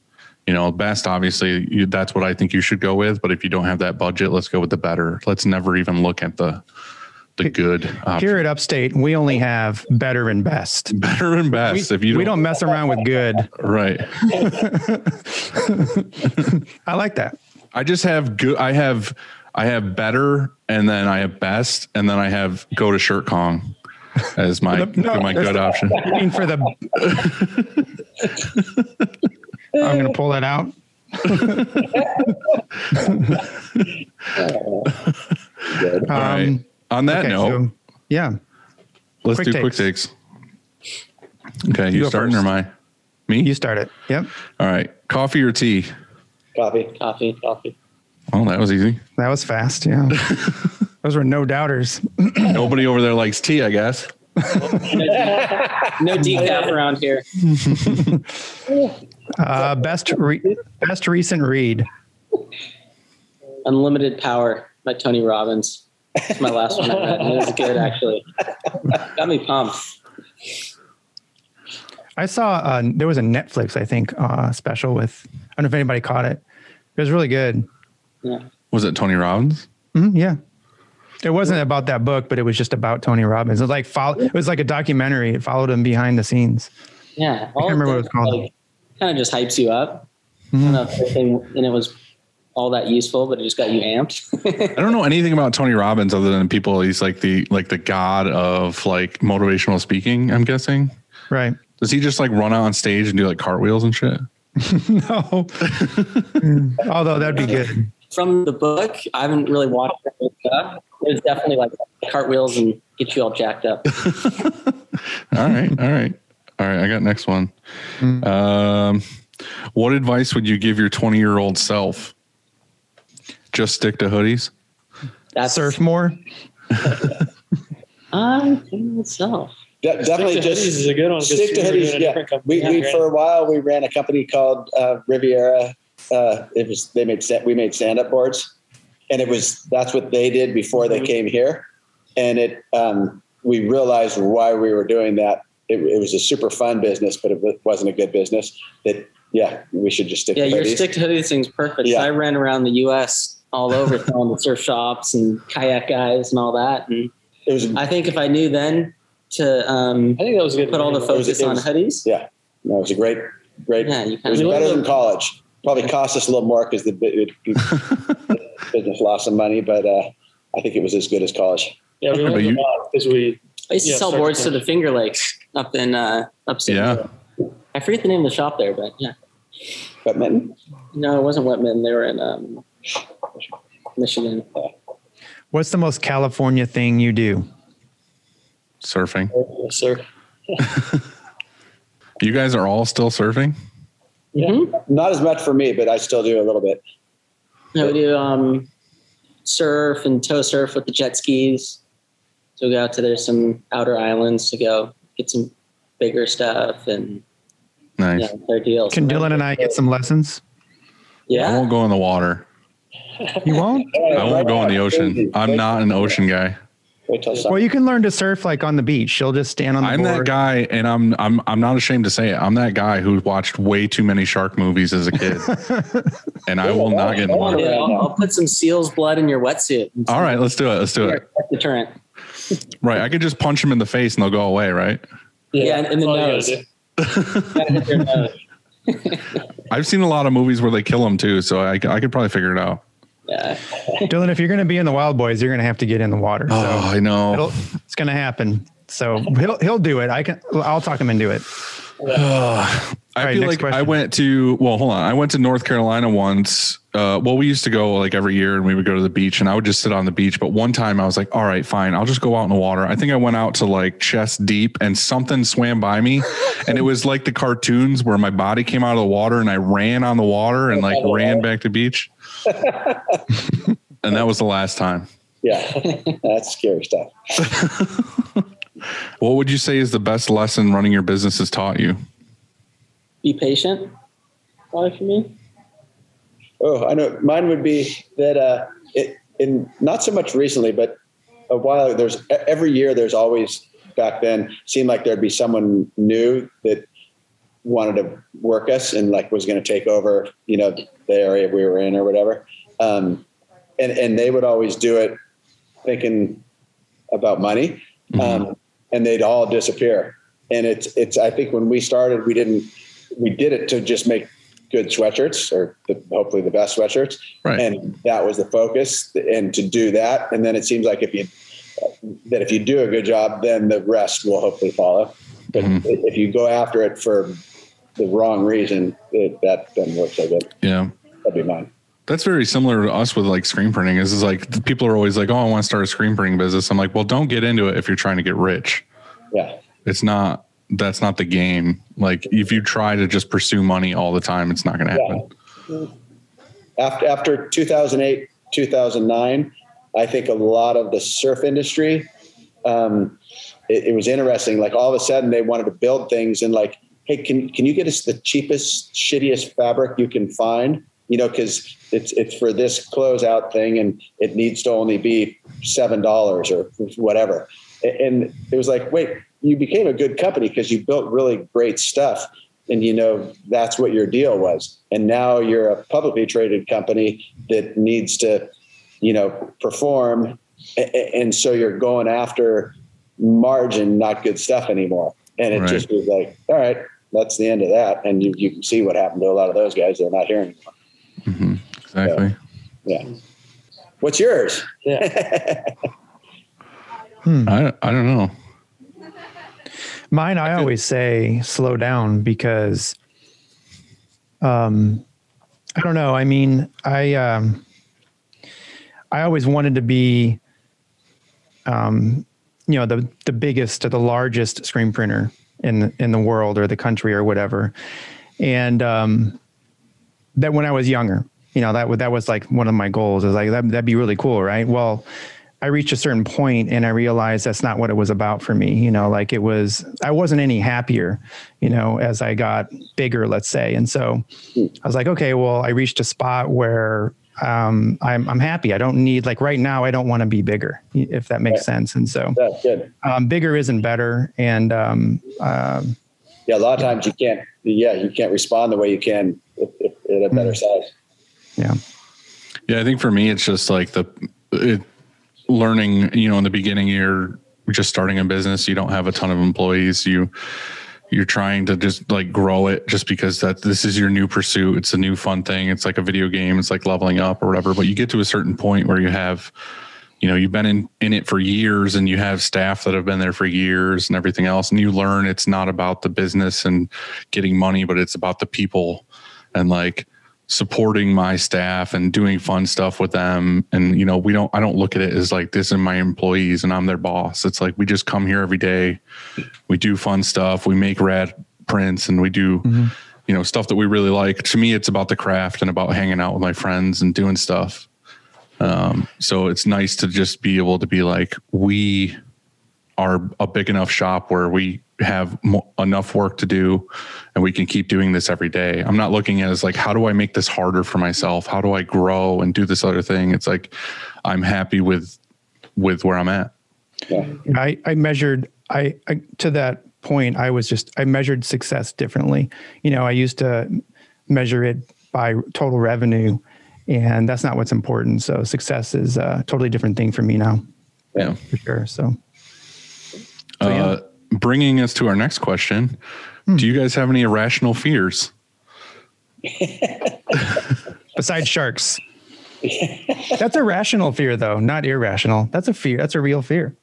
You know, best, obviously, you, that's what I think you should go with. But if you don't have that budget, let's go with the better. Let's never even look at the the good option. Here at Upstate, we only have better and best. Better and best. We, if you don't, we don't mess around with good. Right. I like that. I just have good. I have I have better, and then I have best, and then I have go to Shirt Kong as my no, my good option. I mean, for the. I'm going to pull that out. um, right. On that okay, note, so, yeah, let's quick do takes. quick takes. Okay, you, you starting first. Or my me? You start it. Yep. All right. Coffee or tea? Coffee. Coffee. Coffee. Oh, that was easy. That was fast. Yeah. Those were no doubters. Nobody over there likes tea, I guess. no, no decaf around here. Uh, best re- best recent read. Unlimited Power by Tony Robbins. It's my last one I read, and it was good actually. Got me pumped. I saw uh, there was a Netflix I think uh, special with. I don't know if anybody caught it. It was really good. Yeah. Was it Tony Robbins? Mm-hmm, yeah. It wasn't about that book, but it was just about Tony Robbins. It was like follow. It was like a documentary. It followed him behind the scenes. Yeah, all I can't remember what it was called. Like, kind of just hypes you up. Mm-hmm. I don't know if anything, and it was all that useful, but it just got you amped. I don't know anything about Tony Robbins other than people. He's like the like the god of like motivational speaking. I'm guessing. Right. Does he just like run out on stage and do like cartwheels and shit? No. Although that'd be good. From the book, I haven't really watched that stuff. It's definitely like cartwheels and get you all jacked up. All right. All right. All right. I got next one. Um, what advice would you give your twenty-year-old self? Just stick to hoodies? That's, Surf more? I'm thinking itself. De- definitely just hoodies is a good one. Stick to hoodies. Yeah. We, yeah, we right. For a while, we ran a company called uh, Riviera. Uh, it was, they made set, we made stand-up boards. And it was, that's what they did before they came here. And it, um, we realized why we were doing that. It, it was a super fun business, but it wasn't a good business. That, yeah, we should just stick yeah, to hoodies. Yeah, your stick to hoodies thing's perfect. Yeah. I ran around the U S all over telling the surf shops and kayak guys and all that. And it was, I think if I knew then to um, I think that was a good put all the focus was, on was, hoodies. Yeah, no, it was a great, great, yeah, you it was better than college. Probably cost us a little more because the, the business lost some money, but uh, I think it was as good as college. Yeah, we learned you, a lot as we. I used to yeah, sell boards to the Finger Lakes up in uh, upstate. Yeah, I forget the name of the shop there, but yeah. Wetmen? No, it wasn't Wetmen. They were in um, Michigan. What's the most California thing you do? Surfing. Oh, surf. You guys are all still surfing? Yeah. Mm-hmm. Not as much for me, but I still do a little bit. Yeah, we do um, surf and tow surf with the jet skis. So we go out to there's some outer islands to go get some bigger stuff and nice. Yeah, their deals. Can Dylan and I get some lessons? Yeah, I won't go in the water. You won't? I won't go in the ocean. I'm not an ocean guy. Well, you can learn to surf like on the beach. You'll just stand on the I'm board. I'm that guy, and I'm I'm I'm not ashamed to say it. I'm that guy who watched way too many shark movies as a kid, and I will not get in water. Yeah, I'll, I'll put some seal's blood in your wetsuit. All right, let's do it. Let's do it. Deterrent. Right, I could just punch them in the face and they'll go away, right? Yeah, yeah, in the nose. I've seen a lot of movies where they kill them too, so I I could probably figure it out. Yeah. Dylan, if you're going to be in the Wild Boys, you're going to have to get in the water. So oh, I know it's going to happen. So he'll he'll do it. I can. I'll talk him into it. Uh, I right, feel like question. I went to. Well, hold on. I went to North Carolina once. Uh, well, we used to go like every year, and we would go to the beach, and I would just sit on the beach. But one time, I was like, "All right, fine. I'll just go out in the water." I think I went out to like chest deep, and something swam by me, and it was like the cartoons where my body came out of the water, and I ran on the water, and like ran back to beach. And that was the last time. Yeah, that's scary stuff. What would you say is the best lesson running your business has taught you? Be patient, probably for me. Oh, I know. Mine would be that uh, it, in not so much recently, but a while ago, there's every year there's always back then seemed like there'd be someone new that wanted to work us and like was going to take over, you know, the area we were in or whatever. Um, and, and they would always do it thinking about money. Um, mm-hmm. And they'd all disappear. And it's, it's, I think when we started, we didn't, we did it to just make good sweatshirts or the, hopefully the best sweatshirts. Right. And that was the focus, and to do that. And then it seems like if you, that if you do a good job, then the rest will hopefully follow. But mm-hmm. if you go after it for the wrong reason, it, that doesn't work so good. Yeah. That'd be mine. That's very similar to us with like screen printing. Is is like people are always like, oh, I want to start a screen printing business. I'm like, well, don't get into it if you're trying to get rich. Yeah. It's not, that's not the game. Like if you try to just pursue money all the time, it's not going to yeah. happen. After, after two thousand eight, two thousand nine, I think a lot of the surf industry, um, it, it was interesting. Like all of a sudden they wanted to build things and like, hey, can, can you get us the cheapest, shittiest fabric you can find? You know, cause it's, it's for this closeout thing and it needs to only be seven dollars or whatever. And it was like, wait, you became a good company cause you built really great stuff. And you know, that's what your deal was. And now you're a publicly traded company that needs to, you know, perform. And so you're going after margin, not good stuff anymore. And it right. just was like, all right, that's the end of that. And you, you can see what happened to a lot of those guys. They're not here anymore. Mm-hmm. Exactly. So, yeah. What's yours? Yeah. hmm. I, I don't know. Mine, I, I always say slow down because, um, I don't know. I mean, I, um, I always wanted to be, um, you know, the, the biggest or the largest screen printer in the, in the world or the country or whatever. And, um, that when I was younger, you know, that that was like one of my goals is like, that, that'd be really cool. Right. Well, I reached a certain point and I realized that's not what it was about for me. You know, like it was, I wasn't any happier, you know, as I got bigger, let's say. And so I was like, okay, well, I reached a spot where, um, I'm, I'm happy. I don't need, like right now, I don't want to be bigger, if that makes right. sense. And so, that's good. um, bigger isn't better. And, um, um, yeah, a lot of times you can't, yeah, you can't respond the way you can if, if, at a better mm-hmm. size. Yeah. Yeah. I think for me, it's just like the it, learning, you know, in the beginning, you're just starting a business. You don't have a ton of employees. You, you're trying to just like grow it just because that this is your new pursuit. It's a new fun thing. It's like a video game. It's like leveling up or whatever, but you get to a certain point where you have, you know, you've been in, in it for years and you have staff that have been there for years and everything else. And you learn it's not about the business and getting money, but it's about the people and like supporting my staff and doing fun stuff with them. And, you know, we don't, I don't look at it as like this is my employees and I'm their boss. It's like, we just come here every day. We do fun stuff. We make rad prints and we do, mm-hmm. you know, stuff that we really like. To me, it's about the craft and about hanging out with my friends and doing stuff. Um, so it's nice to just be able to be like, we are a big enough shop where we have mo- enough work to do and we can keep doing this every day. I'm not looking at it as like, how do I make this harder for myself? How do I grow and do this other thing? It's like, I'm happy with, with where I'm at. Yeah. I, I measured, I, I, to that point, I was just, I measured success differently. You know, I used to measure it by total revenue and that's not what's important. So success is a totally different thing for me now. Yeah, for sure. So, so yeah. uh, bringing us to our next question. Hmm. Do you guys have any irrational fears? Besides sharks. That's a rational fear though, not irrational. That's a fear. That's a real fear.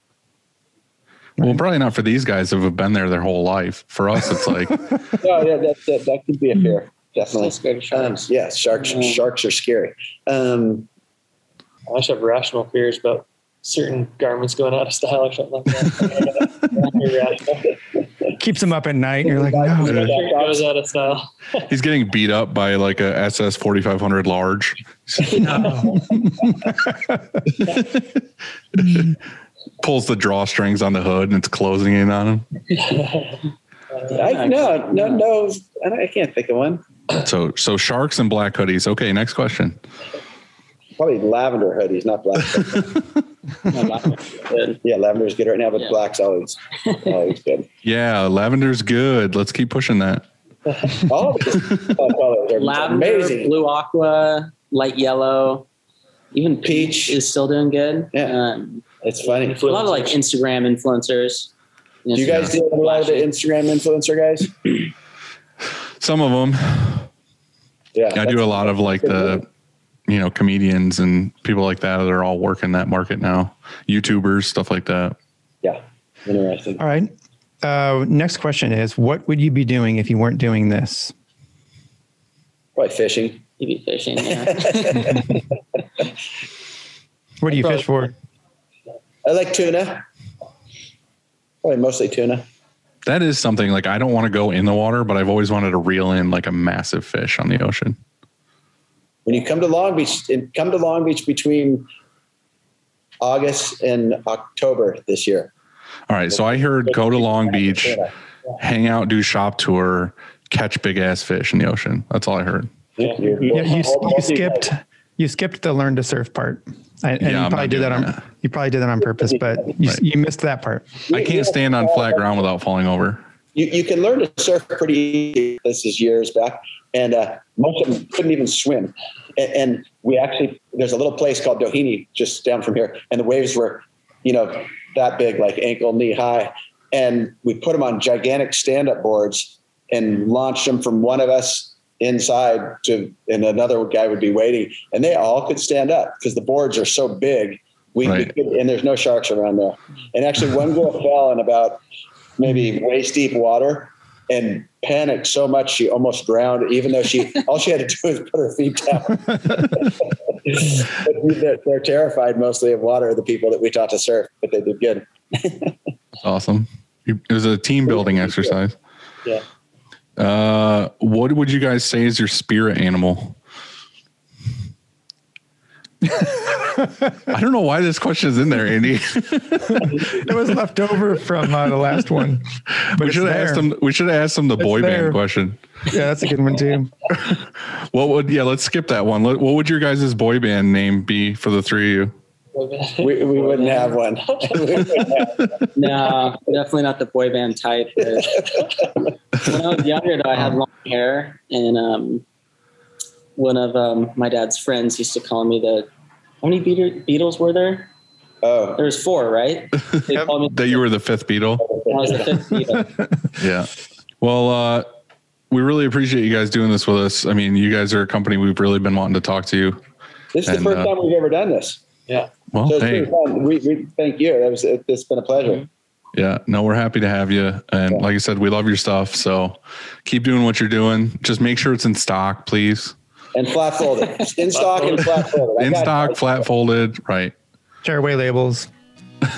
Right? Well, probably not for these guys who have been there their whole life. For us, it's like, oh yeah, that, that, that could be a fear. Definitely. Um, yeah. Sharks, mm-hmm. sharks are scary. Um, I should have rational fears about certain garments going out of style or something like that. Keeps him up at night. And you're like, no, it goes out of style. He's getting beat up by like a S S forty-five hundred large. Pulls the drawstrings on the hood and it's closing in on him. I, no, no, no. I can't think of one. So, so sharks and black hoodies. Okay, next question. Probably lavender hoodies, not black. No, lavender's good. Yeah, lavender's good right now, but yeah. black's always, always good. Yeah, lavender's good. Let's keep pushing that. All colors are lavender, amazing. Blue aqua, light yellow, even peach is still doing good. Yeah, um, it's funny. A lot of like Instagram influencers. Instagram. Do you guys deal with a lot of the Instagram influencer guys? Some of them. Yeah, I do a lot of like the, you know, comedians and people like that. They're all working that market now. YouTubers, stuff like that. Yeah, interesting. All right. Uh, next question is, what would you be doing if you weren't doing this? Probably fishing. You'd be fishing, yeah. What do you probably, fish for? I like tuna. Probably mostly tuna. That is something like I don't want to go in the water, but I've always wanted to reel in like a massive fish on the ocean. When you come to Long Beach, and come to Long Beach between August and October this year. All right. So I heard go to Long Beach, hang out, do shop tour, catch big ass fish in the ocean. That's all I heard. Yeah, you, you, you skipped you skipped the learn to surf part. And yeah, you probably did that on that. you probably did that on purpose, but you, right. you missed that part. I can't stand on flat ground without falling over. You you can learn to surf pretty easy. This is years back, and uh, most of them couldn't even swim. And, and we actually there's a little place called Doheny just down from here, and the waves were, you know, that big, like ankle knee high, and we put them on gigantic stand up boards and launched them from one of us inside to, and another guy would be waiting, and they all could stand up because the boards are so big. We, right. we could, and there's no sharks around there. And actually one girl fell in about maybe waist deep water and panicked so much she almost drowned, even though she, all she had to do was put her feet down. But they're, they're terrified mostly of water, the people that we taught to surf, but they did good. Awesome. It was a team building exercise. Yeah. Uh, what would you guys say is your spirit animal? I don't know why this question is in there, Andy. It was left over from uh, the last one. But we should have asked them. We should have asked them the it's boy there. band question. Yeah, that's a good one too. What would? Yeah, let's skip that one. What would your guys' boy band name be for the three of you? We, we wouldn't have one. wouldn't have. No, definitely not the boy band type. When I was younger, though, I had long hair, and um, one of um, my dad's friends used to call me the. How many Beatles were there? Oh, there was four, right? They yep. called me that. You were the fifth Beatle. I was the fifth Beatle. Yeah. Well, uh, we really appreciate you guys doing this with us. I mean, you guys are a company we've really been wanting to talk to. This is and, the first uh, time we've ever done this. Yeah. Well, so hey. we, we thank you. That was, it, it's been a pleasure. Yeah. No, we're happy to have you. And yeah. like I said, we love your stuff. So keep doing what you're doing. Just make sure it's in stock, please. And flat folded. In stock and flat folded. I in stock, it. flat folded. Right. Tearaway labels.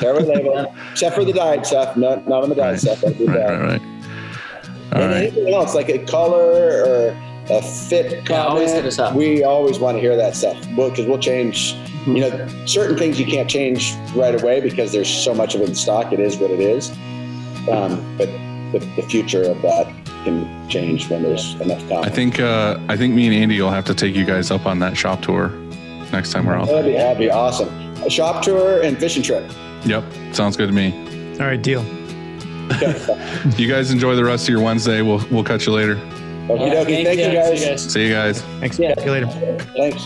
Tearaway labels. Except for the dyed stuff. Not, not on the dyed right. stuff. I do right, that. Right, right. All and right. anything else, like a color or a fit yeah, always hit us up. We always want to hear that stuff, because we'll change. You know, certain things you can't change right away because there's so much of it in stock. It is what it is. Um, but the, the future of that can change when there's enough time. I think uh, I think me and Andy will have to take you guys up on that shop tour next time we're out. That'd be, that'd be awesome. A shop tour and fishing trip. Yep. Sounds good to me. All right. Deal. You guys enjoy the rest of your Wednesday. We'll, we'll catch you later. Okie dokie. Thank you guys. See you guys. Thanks. Yeah. See you later. Thanks.